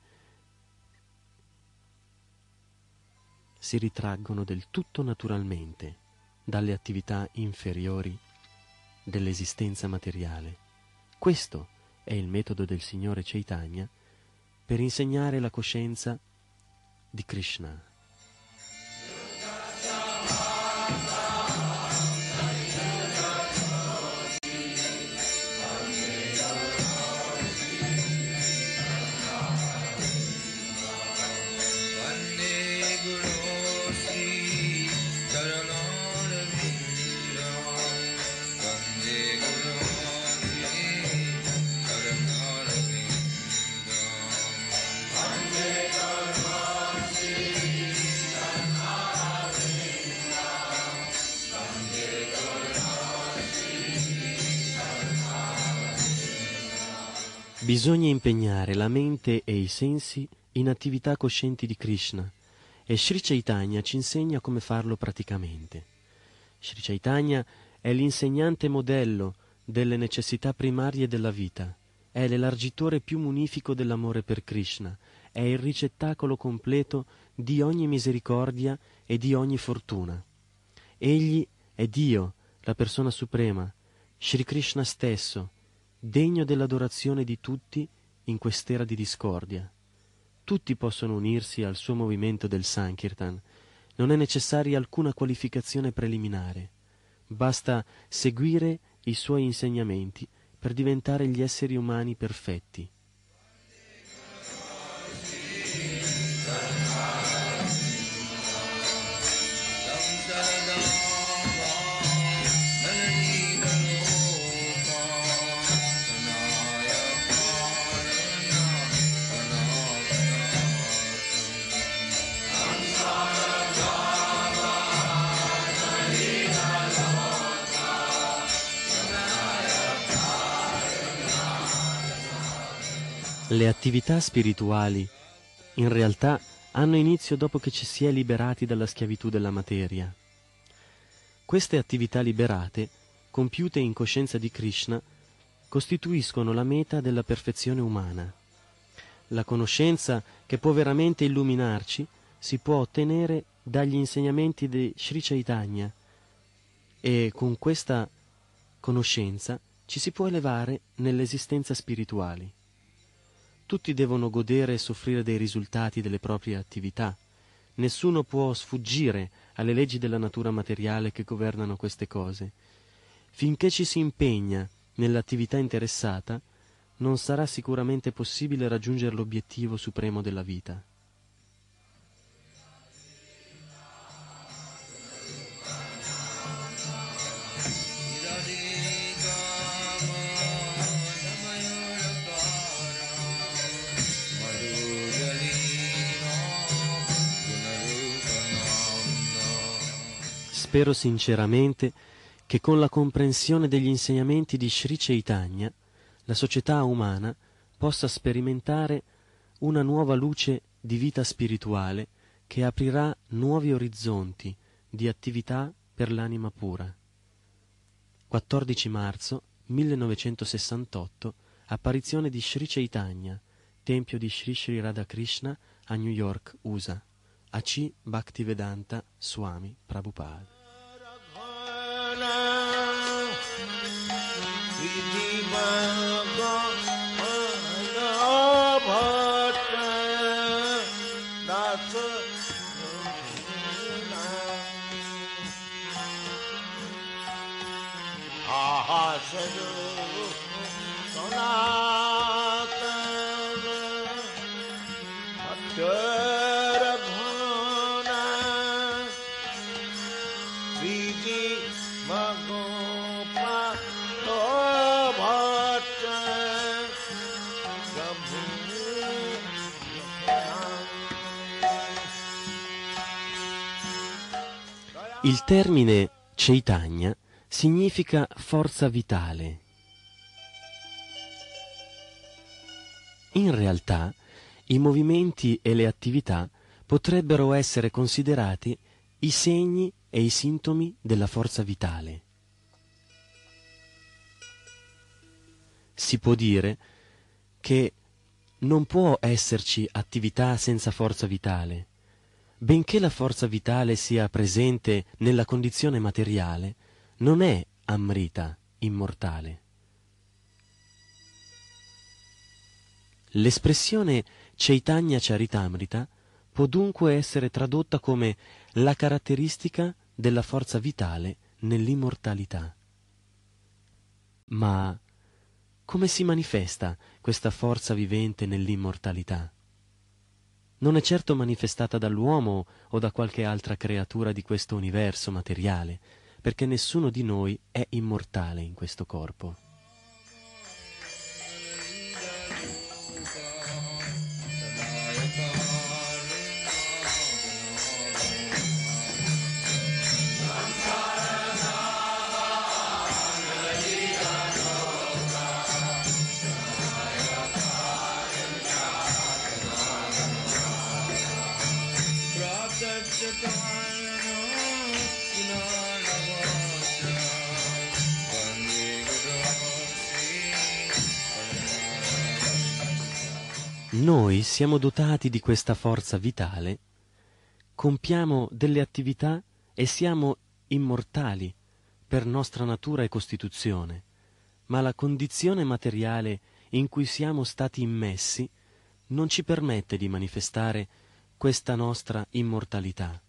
si ritraggono del tutto naturalmente dalle attività inferiori dell'esistenza materiale. Questo è il metodo del Signore Chaitanya per insegnare la coscienza di Krishna. Bisogna impegnare la mente e i sensi in attività coscienti di Krishna e Sri Chaitanya ci insegna come farlo praticamente. Sri Chaitanya è l'insegnante modello delle necessità primarie della vita, è l'elargitore più munifico dell'amore per Krishna, è il ricettacolo completo di ogni misericordia e di ogni fortuna. Egli è Dio, la persona suprema, Sri Krishna stesso, degno dell'adorazione di tutti in quest'era di discordia. Tutti possono unirsi al suo movimento del Sankirtan. Non è necessaria alcuna qualificazione preliminare. Basta seguire i suoi insegnamenti per diventare gli esseri umani perfetti. Le attività spirituali, in realtà, hanno inizio dopo che ci si è liberati dalla schiavitù della materia. Queste attività liberate, compiute in coscienza di Krishna, costituiscono la meta della perfezione umana. La conoscenza che può veramente illuminarci si può ottenere dagli insegnamenti di Sri Chaitanya e con questa conoscenza ci si può elevare nell'esistenza spirituale. Tutti devono godere e soffrire dei risultati delle proprie attività. Nessuno può sfuggire alle leggi della natura materiale che governano queste cose. Finché ci si impegna nell'attività interessata, non sarà sicuramente possibile raggiungere l'obiettivo supremo della vita. Spero sinceramente che con la comprensione degli insegnamenti di Sri Chaitanya la società umana possa sperimentare una nuova luce di vita spirituale che aprirà nuovi orizzonti di attività per l'anima pura. 14 marzo 1968, apparizione di Sri Chaitanya, tempio di Sri Sri Radhakrishna a New York, USA. A.C. Bhaktivedanta Swami Prabhupada. Il termine Chaitanya significa forza vitale. In realtà, i movimenti e le attività potrebbero essere considerati i segni e i sintomi della forza vitale. Si può dire che non può esserci attività senza forza vitale. Benché la forza vitale sia presente nella condizione materiale, non è amrita, immortale. L'espressione Chaitanya Charitamrita può dunque essere tradotta come la caratteristica della forza vitale nell'immortalità. Ma come si manifesta questa forza vivente nell'immortalità? Non è certo manifestata dall'uomo o da qualche altra creatura di questo universo materiale, perché nessuno di noi è immortale in questo corpo. Noi siamo dotati di questa forza vitale, compiamo delle attività e siamo immortali per nostra natura e costituzione, ma la condizione materiale in cui siamo stati immessi non ci permette di manifestare questa nostra immortalità.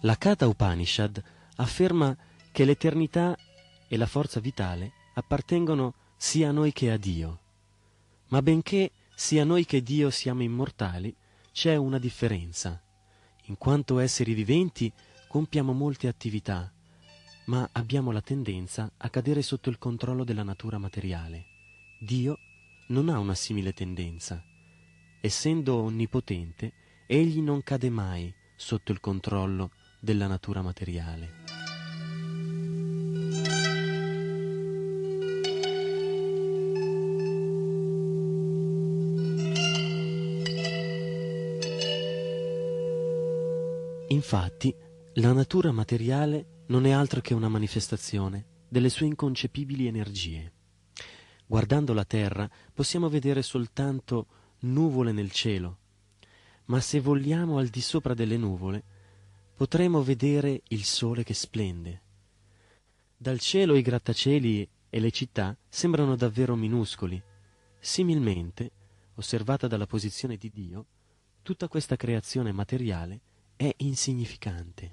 La Katha Upanishad afferma che l'eternità e la forza vitale appartengono sia a noi che a Dio. Ma benché sia noi che Dio siamo immortali, c'è una differenza. In quanto esseri viventi compiamo molte attività, ma abbiamo la tendenza a cadere sotto il controllo della natura materiale. Dio non ha una simile tendenza. Essendo onnipotente, egli non cade mai sotto il controllo della natura materiale. Infatti, la natura materiale non è altro che una manifestazione delle sue inconcepibili energie. Guardando la terra possiamo vedere soltanto nuvole nel cielo, ma se vogliamo al di sopra delle nuvole potremo vedere il sole che splende. Dal cielo i grattacieli e le città sembrano davvero minuscoli. Similmente, osservata dalla posizione di Dio, tutta questa creazione materiale è insignificante.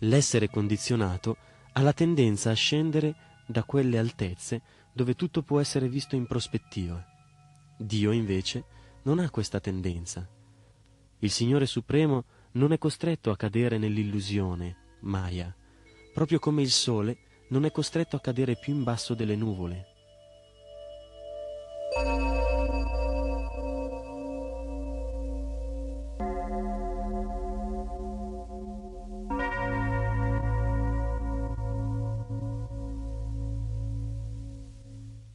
L'essere condizionato ha la tendenza a scendere da quelle altezze dove tutto può essere visto in prospettiva. Dio, invece, non ha questa tendenza. Il Signore Supremo non è costretto a cadere nell'illusione, Maya, proprio come il sole non è costretto a cadere più in basso delle nuvole.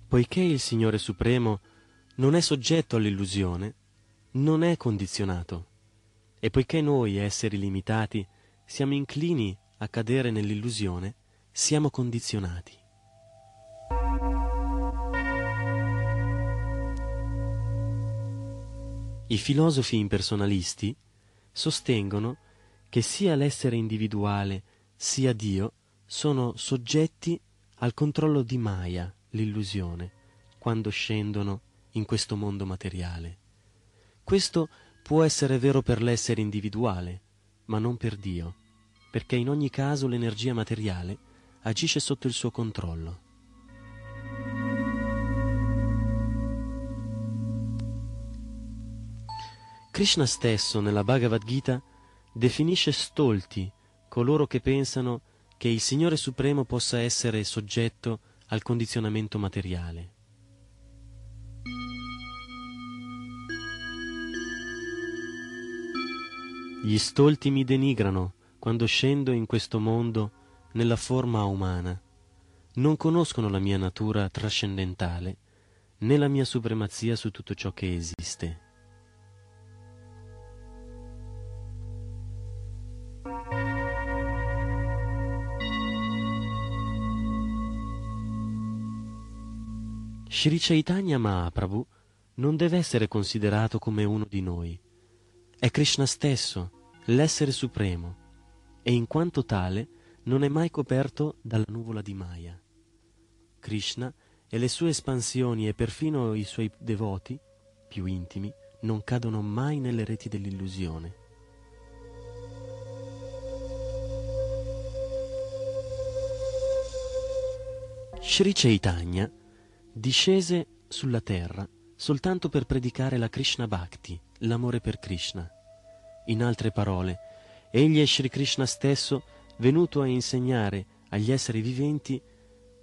Poiché il Signore Supremo non è soggetto all'illusione, non è condizionato. E poiché noi, esseri limitati, siamo inclini a cadere nell'illusione, siamo condizionati. I filosofi impersonalisti sostengono che sia l'essere individuale sia Dio sono soggetti al controllo di Maya, l'illusione, quando scendono in questo mondo materiale. Questo può essere vero per l'essere individuale, ma non per Dio, perché in ogni caso l'energia materiale agisce sotto il suo controllo. Krishna stesso nella Bhagavad Gita definisce stolti coloro che pensano che il Signore Supremo possa essere soggetto al condizionamento materiale. Gli stolti mi denigrano quando scendo in questo mondo nella forma umana. Non conoscono la mia natura trascendentale né la mia supremazia su tutto ciò che esiste. Shri Chaitanya Mahaprabhu non deve essere considerato come uno di noi. È Krishna stesso, l'essere supremo, e in quanto tale non è mai coperto dalla nuvola di Maya. Krishna e le sue espansioni e perfino i suoi devoti, più intimi, non cadono mai nelle reti dell'illusione. Shri Chaitanya discese sulla terra soltanto per predicare la Krishna Bhakti, l'amore per Krishna. In altre parole, egli è Shri Krishna stesso venuto a insegnare agli esseri viventi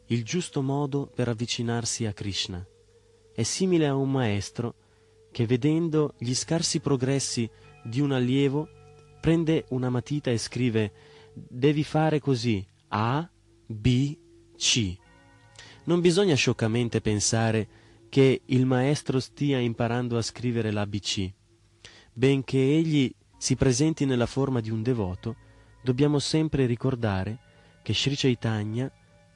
il giusto modo per avvicinarsi a Krishna. È simile a un maestro che, vedendo gli scarsi progressi di un allievo, prende una matita e scrive «Devi fare così, A, B, C». Non bisogna scioccamente pensare che il maestro stia imparando a scrivere l'ABC. Benché egli si presenti nella forma di un devoto, dobbiamo sempre ricordare che Shri Chaitanya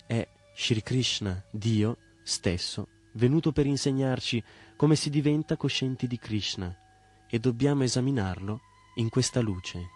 è Shri Krishna, Dio stesso, venuto per insegnarci come si diventa coscienti di Krishna, e dobbiamo esaminarlo in questa luce.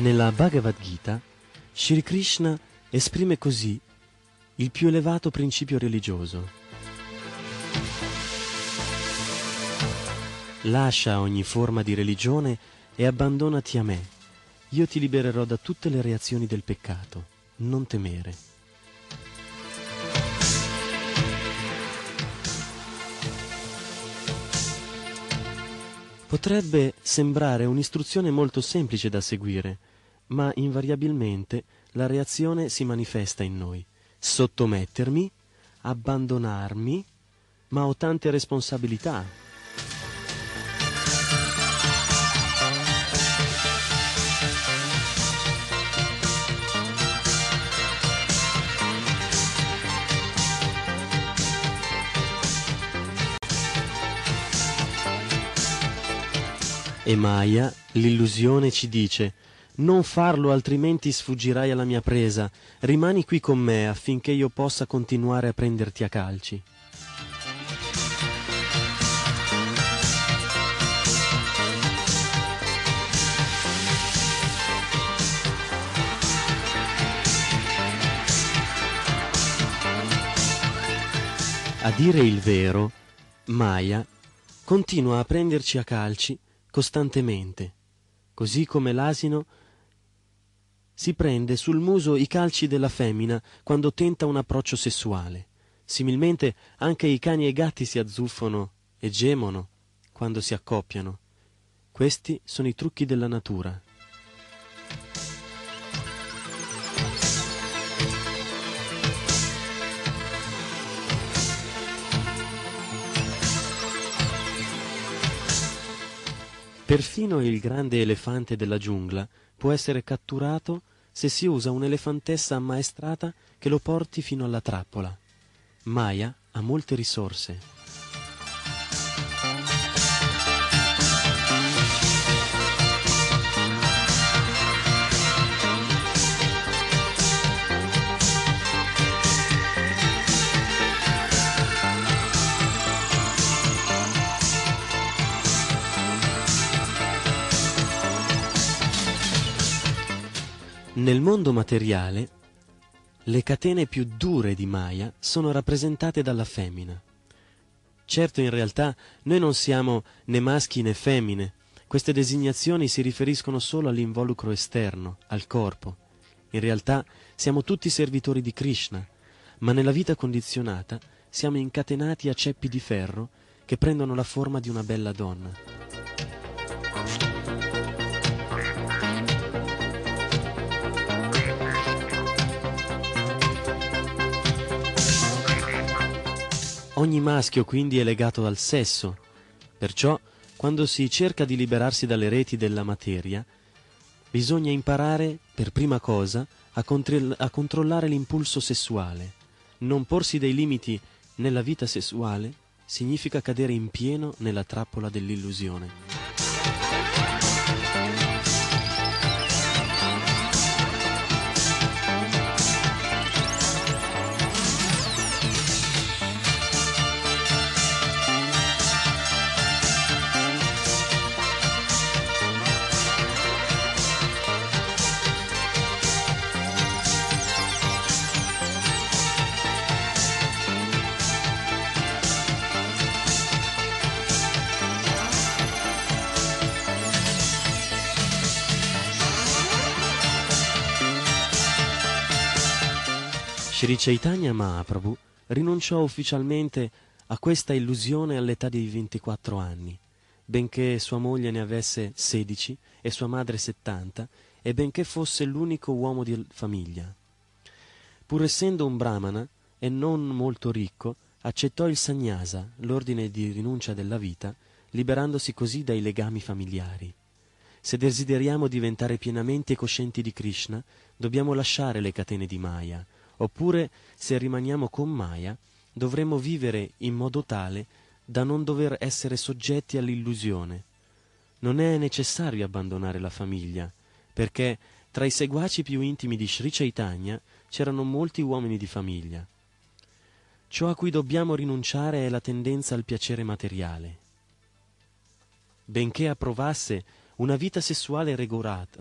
Nella Bhagavad Gita, Shri Krishna esprime così il più elevato principio religioso. Lascia ogni forma di religione e abbandonati a me. Io ti libererò da tutte le reazioni del peccato. Non temere. Potrebbe sembrare un'istruzione molto semplice da seguire, ma invariabilmente la reazione si manifesta in noi. Sottomettermi, abbandonarmi, ma ho tante responsabilità. E Maya, l'illusione, ci dice: non farlo, altrimenti sfuggirai alla mia presa. Rimani qui con me affinché io possa continuare a prenderti a calci. A dire il vero, Maya continua a prenderci a calci costantemente, così come l'asino si prende sul muso i calci della femmina quando tenta un approccio sessuale. Similmente anche i cani e i gatti si azzuffano e gemono quando si accoppiano. Questi sono i trucchi della natura. Perfino il grande elefante della giungla può essere catturato se si usa un'elefantessa ammaestrata che lo porti fino alla trappola. Maya ha molte risorse. Nel mondo materiale, le catene più dure di Maya sono rappresentate dalla femmina. Certo, in realtà, noi non siamo né maschi né femmine. Queste designazioni si riferiscono solo all'involucro esterno, al corpo. In realtà, siamo tutti servitori di Krishna, ma nella vita condizionata siamo incatenati a ceppi di ferro che prendono la forma di una bella donna. Ogni maschio quindi è legato al sesso, perciò quando si cerca di liberarsi dalle reti della materia bisogna imparare per prima cosa a controllare l'impulso sessuale. Non porsi dei limiti nella vita sessuale significa cadere in pieno nella trappola dell'illusione. Shri Chaitanya Mahaprabhu rinunciò ufficialmente a questa illusione all'età di 24 anni, benché sua moglie ne avesse 16 e sua madre 70, e benché fosse l'unico uomo di famiglia. Pur essendo un brahmana e non molto ricco, accettò il sannyasa, l'ordine di rinuncia della vita, liberandosi così dai legami familiari. Se desideriamo diventare pienamente coscienti di Krishna, dobbiamo lasciare le catene di Maya. Oppure, se rimaniamo con Maya, dovremo vivere in modo tale da non dover essere soggetti all'illusione. Non è necessario abbandonare la famiglia, perché tra i seguaci più intimi di Sri Chaitanya c'erano molti uomini di famiglia. Ciò a cui dobbiamo rinunciare è la tendenza al piacere materiale. Benché approvasse una vita sessuale regolata,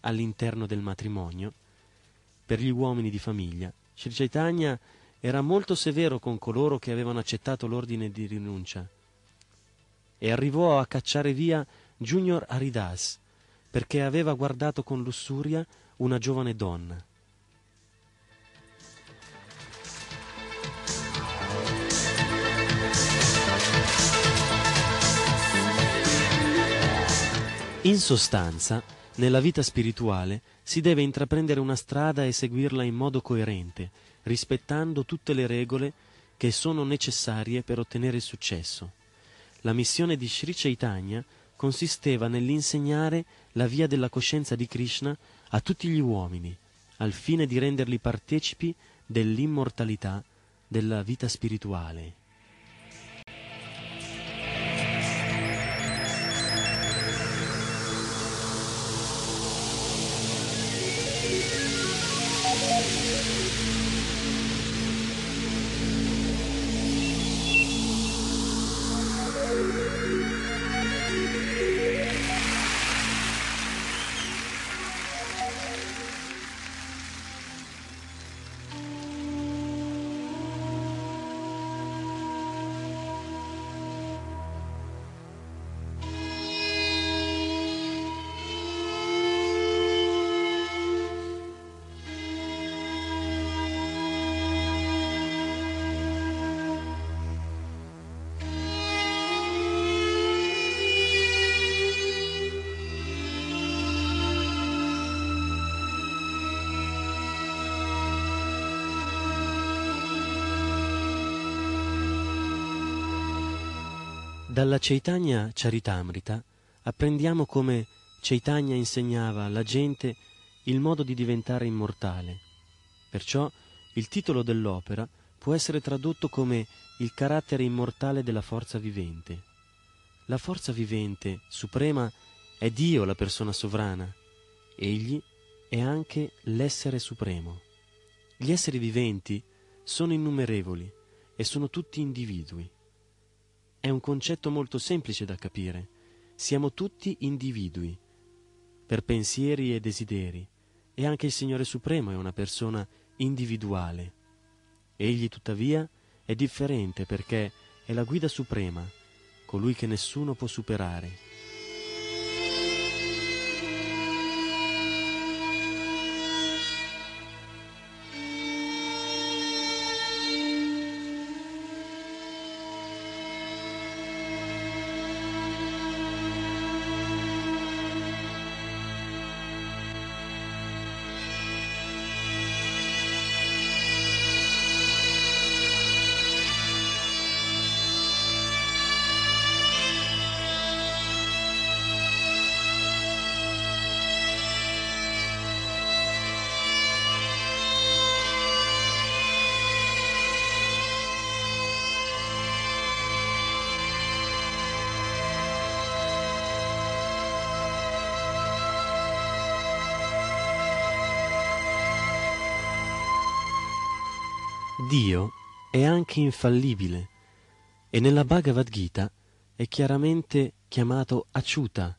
all'interno del matrimonio, per gli uomini di famiglia, Shri Chaitanya era molto severo con coloro che avevano accettato l'ordine di rinuncia e arrivò a cacciare via Junior Haridas perché aveva guardato con lussuria una giovane donna. In sostanza, nella vita spirituale si deve intraprendere una strada e seguirla in modo coerente, rispettando tutte le regole che sono necessarie per ottenere il successo. La missione di Sri Chaitanya consisteva nell'insegnare la via della coscienza di Krishna a tutti gli uomini, al fine di renderli partecipi dell'immortalità della vita spirituale. Dalla Chaitanya Charitamrita apprendiamo come Chaitanya insegnava alla gente il modo di diventare immortale. Perciò il titolo dell'opera può essere tradotto come il carattere immortale della forza vivente. La forza vivente suprema è Dio, la persona sovrana. Egli è anche l'essere supremo. Gli esseri viventi sono innumerevoli e sono tutti individui. È un concetto molto semplice da capire. Siamo tutti individui, per pensieri e desideri, e anche il Signore Supremo è una persona individuale. Egli, tuttavia, è differente perché è la guida suprema, colui che nessuno può superare. Dio è anche infallibile e nella Bhagavad Gita è chiaramente chiamato Acciuta,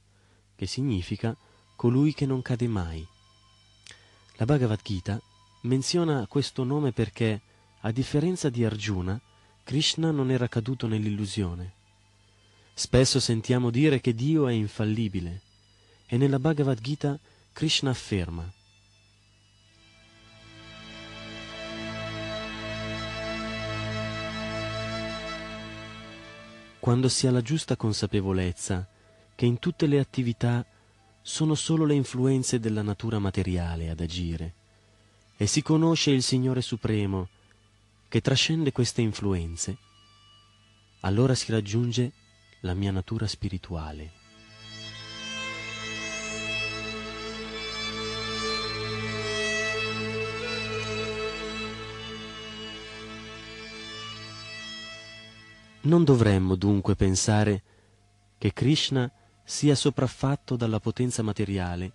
che significa colui che non cade mai. La Bhagavad Gita menziona questo nome perché, a differenza di Arjuna, Krishna non era caduto nell'illusione. Spesso sentiamo dire che Dio è infallibile e nella Bhagavad Gita Krishna afferma: quando si ha la giusta consapevolezza che in tutte le attività sono solo le influenze della natura materiale ad agire, e si conosce il Signore Supremo che trascende queste influenze, allora si raggiunge la mia natura spirituale. Non dovremmo dunque pensare che Krishna sia sopraffatto dalla potenza materiale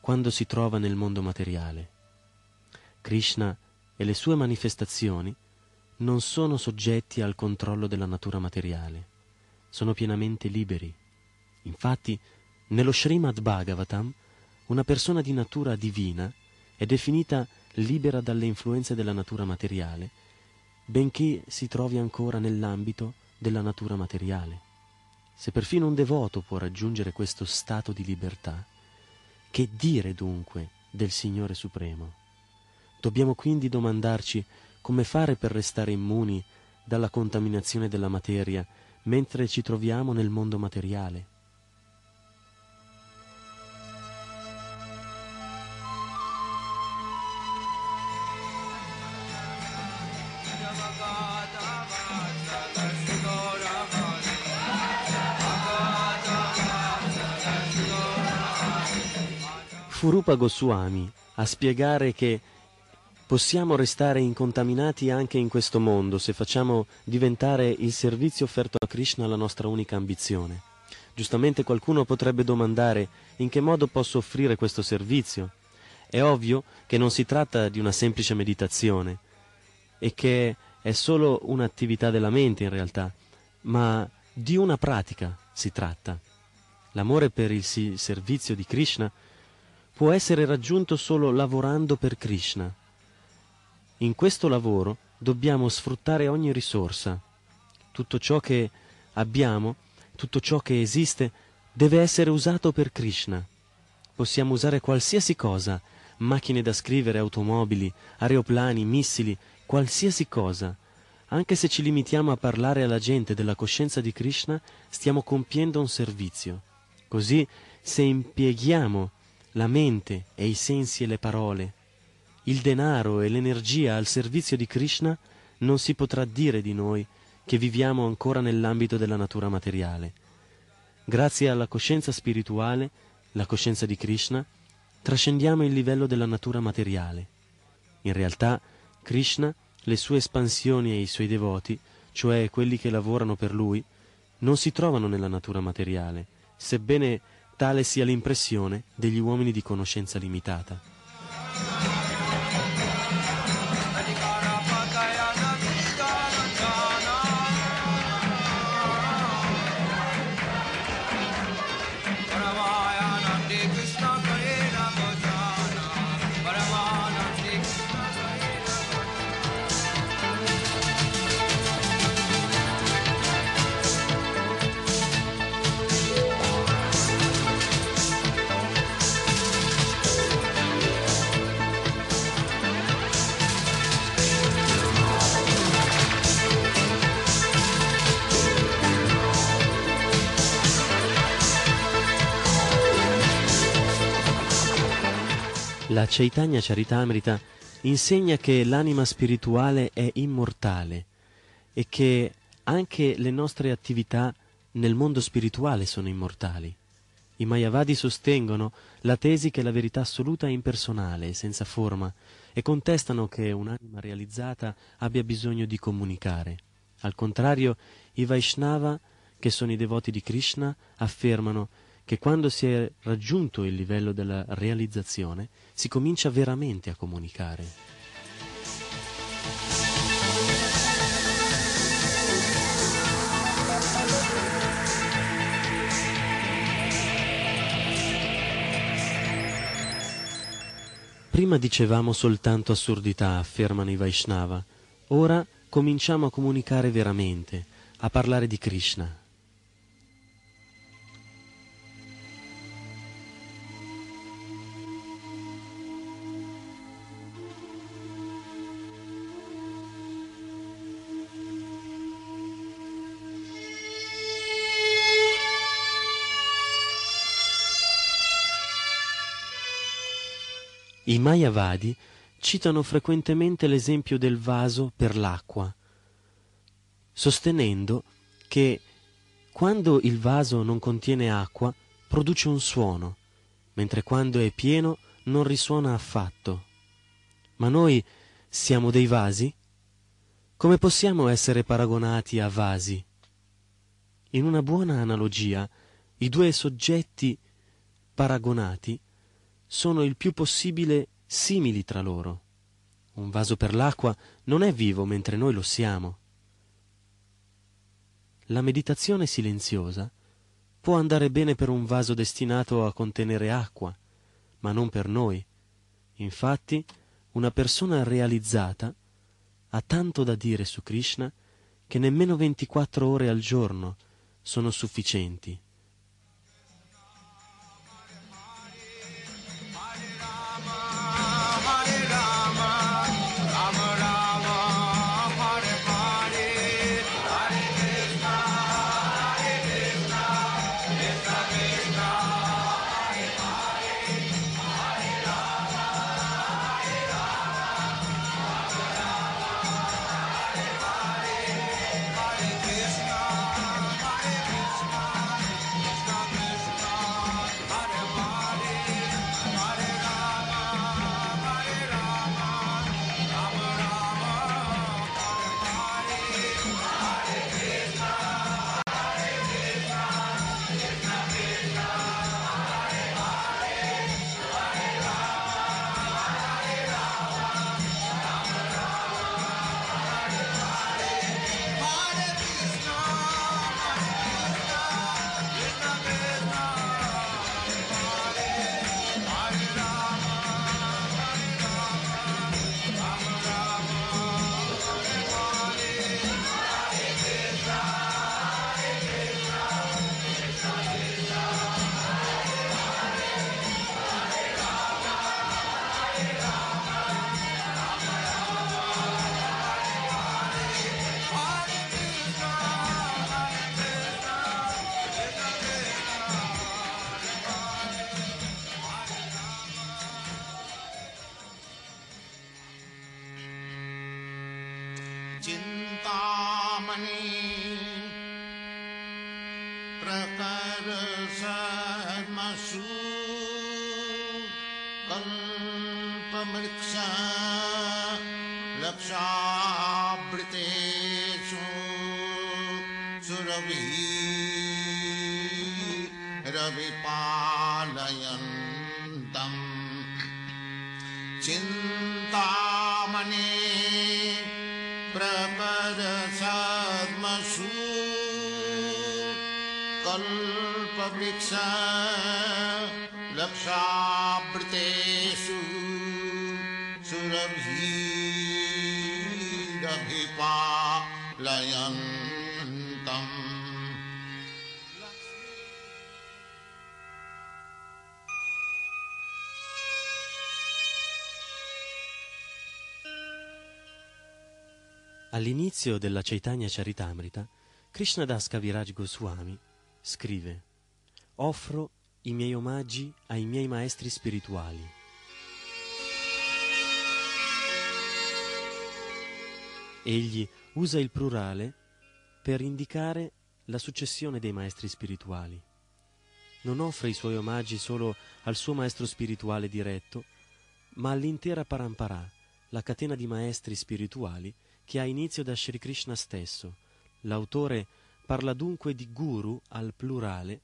quando si trova nel mondo materiale. Krishna e le sue manifestazioni non sono soggetti al controllo della natura materiale, sono pienamente liberi. Infatti, nello Srimad Bhagavatam, Una persona di natura divina è definita libera dalle influenze della natura materiale, benché si trovi ancora nell'ambito della natura materiale. Se perfino un devoto può raggiungere questo stato di libertà, che dire dunque del Signore Supremo? Dobbiamo quindi domandarci come fare per restare immuni dalla contaminazione della materia mentre ci troviamo nel mondo materiale. Fu Rupa Goswami a spiegare che possiamo restare incontaminati anche in questo mondo se facciamo diventare il servizio offerto a Krishna la nostra unica ambizione. Giustamente qualcuno potrebbe domandare: in che modo posso offrire questo servizio? È ovvio che non si tratta di una semplice meditazione e che è solo un'attività della mente in realtà, ma di una pratica si tratta. L'amore per il servizio di Krishna può essere raggiunto solo lavorando per Krishna. In questo lavoro dobbiamo sfruttare ogni risorsa. Tutto ciò che abbiamo, tutto ciò che esiste, deve essere usato per Krishna. Possiamo usare qualsiasi cosa, macchine da scrivere, automobili, aeroplani, missili, qualsiasi cosa. Anche se ci limitiamo a parlare alla gente della coscienza di Krishna, stiamo compiendo un servizio. Così, se impieghiamo la mente e i sensi e le parole, il denaro e l'energia al servizio di Krishna, non si potrà dire di noi che viviamo ancora nell'ambito della natura materiale. Grazie alla coscienza spirituale, la coscienza di Krishna, trascendiamo il livello della natura materiale. In realtà, Krishna, le sue espansioni e i suoi devoti, cioè quelli che lavorano per lui, non si trovano nella natura materiale, sebbene tale sia l'impressione degli uomini di conoscenza limitata. La Chaitanya Charitamrita insegna che l'anima spirituale è immortale e che anche le nostre attività nel mondo spirituale sono immortali. I Mayavadi sostengono la tesi che la verità assoluta è impersonale e senza forma e contestano che un'anima realizzata abbia bisogno di comunicare. Al contrario, i Vaishnava, che sono i devoti di Krishna, affermano che quando si è raggiunto il livello della realizzazione si comincia veramente a comunicare. Prima dicevamo soltanto assurdità, affermano i Vaishnava. Ora cominciamo a comunicare veramente, a parlare di Krishna. I Mayavadi citano frequentemente l'esempio del vaso per l'acqua, sostenendo che quando il vaso non contiene acqua produce un suono, mentre quando è pieno non risuona affatto. Ma noi siamo dei vasi? Come possiamo essere paragonati a vasi? In una buona analogia, i due soggetti paragonati sono il più possibile simili tra loro. Un vaso per l'acqua non è vivo mentre noi lo siamo. La meditazione silenziosa può andare bene per un vaso destinato a contenere acqua, ma non per noi. Infatti, una persona realizzata ha tanto da dire su Krishna che nemmeno 24 ore al giorno sono sufficienti. All'inizio della Chaitanya Charitamrita, Krishna Das Kaviraj Goswami scrive: «Offro i miei omaggi ai miei maestri spirituali». Egli usa il plurale per indicare la successione dei maestri spirituali. Non offre i suoi omaggi solo al suo maestro spirituale diretto, ma all'intera Parampara, la catena di maestri spirituali che ha inizio da Shri Krishna stesso. L'autore parla dunque di guru al plurale,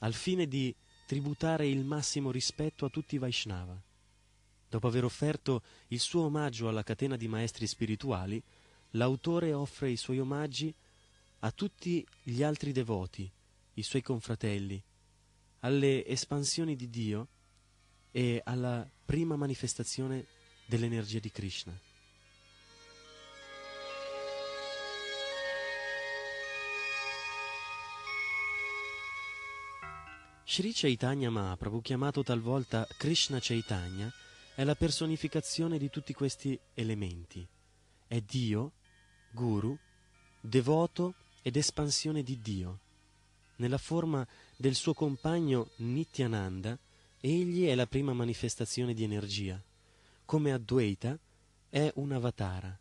al fine di tributare il massimo rispetto a tutti i Vaishnava. Dopo aver offerto il suo omaggio alla catena di maestri spirituali, l'autore offre i suoi omaggi a tutti gli altri devoti, i suoi confratelli, alle espansioni di Dio e alla prima manifestazione dell'energia di Krishna. Shri Chaitanya Mahaprabhu, chiamato talvolta Krishna Chaitanya, è la personificazione di tutti questi elementi. È Dio, Guru, devoto ed espansione di Dio. Nella forma del suo compagno Nityananda, egli è la prima manifestazione di energia. Come Advaita è un avatara,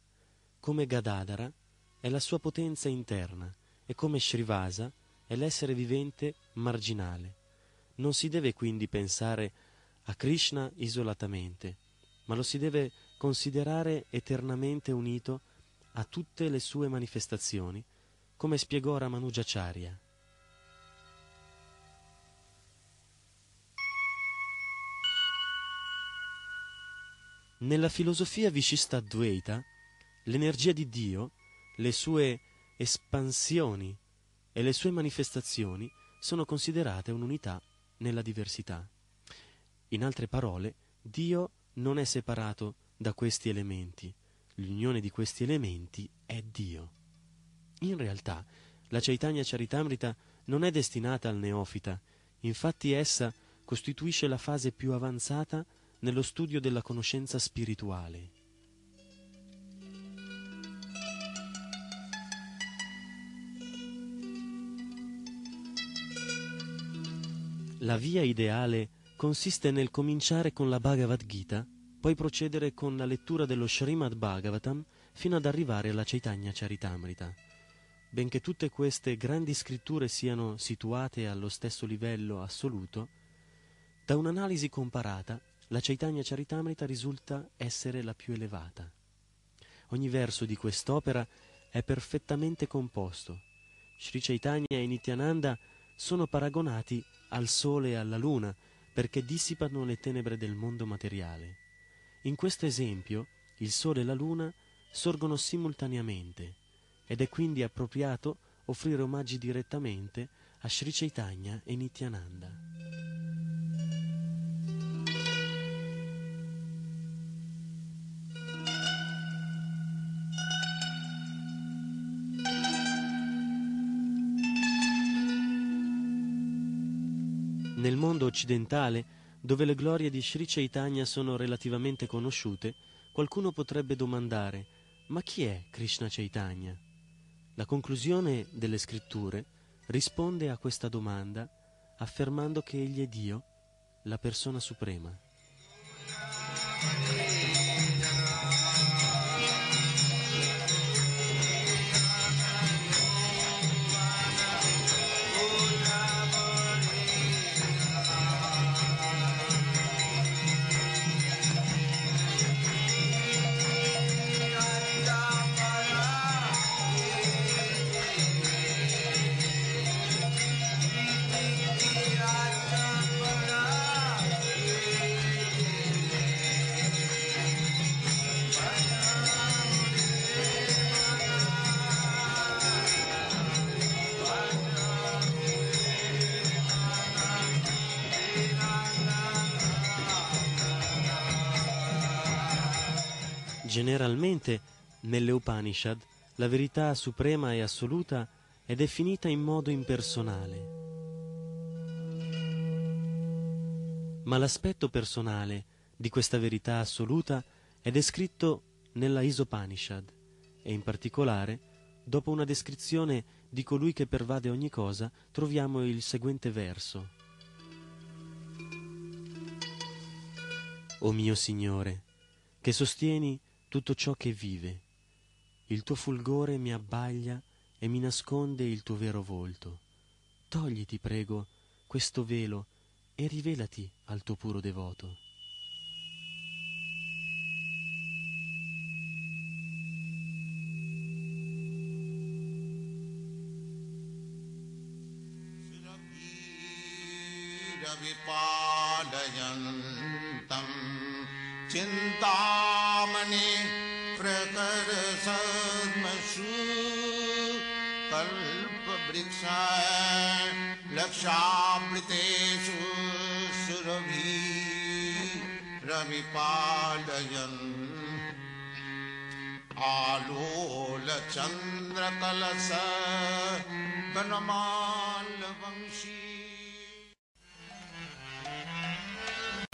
come Gadadara è la sua potenza interna e come Srivasa è l'essere vivente marginale. Non si deve quindi pensare a Krishna isolatamente, ma lo si deve considerare eternamente unito a tutte le sue manifestazioni, come spiegò Ramanujacharya. Nella filosofia Vishishtadvaita, l'energia di Dio, le sue espansioni e le sue manifestazioni sono considerate un'unità nella diversità. In altre parole, Dio non è separato da questi elementi. L'unione di questi elementi è Dio. In realtà, la Chaitanya Charitamrita non è destinata al neofita, infatti essa costituisce la fase più avanzata nello studio della conoscenza spirituale. La via ideale consiste nel cominciare con la Bhagavad Gita, poi procedere con la lettura dello Srimad Bhagavatam fino ad arrivare alla Chaitanya Charitamrita. Benché tutte queste grandi scritture siano situate allo stesso livello assoluto, da un'analisi comparata la Chaitanya Charitamrita risulta essere la più elevata. Ogni verso di quest'opera è perfettamente composto. Shri Chaitanya e Nityananda sono paragonati al sole e alla luna perché dissipano le tenebre del mondo materiale. In questo esempio, il sole e la luna sorgono simultaneamente ed è quindi appropriato offrire omaggi direttamente a Shri Chaitanya e Nityananda. Nel mondo occidentale, dove le glorie di Sri Chaitanya sono relativamente conosciute, qualcuno potrebbe domandare: ma chi è Krishna Chaitanya? La conclusione delle scritture risponde a questa domanda affermando che egli è Dio, la persona suprema. Generalmente, nelle Upanishad, la verità suprema e assoluta è definita in modo impersonale. Ma l'aspetto personale di questa verità assoluta è descritto nella Isopanishad e in particolare, dopo una descrizione di colui che pervade ogni cosa, troviamo il seguente verso. O mio Signore, che sostieni tutto ciò che vive, il tuo fulgore mi abbaglia e mi nasconde il tuo vero volto. Togli, ti prego, questo velo e rivelati al tuo puro devoto. Cintamani prakarsatmashu kalpavrikshay lakshapritesu surabhi ravipadayan alola chandra kalasa vanamal vamshi.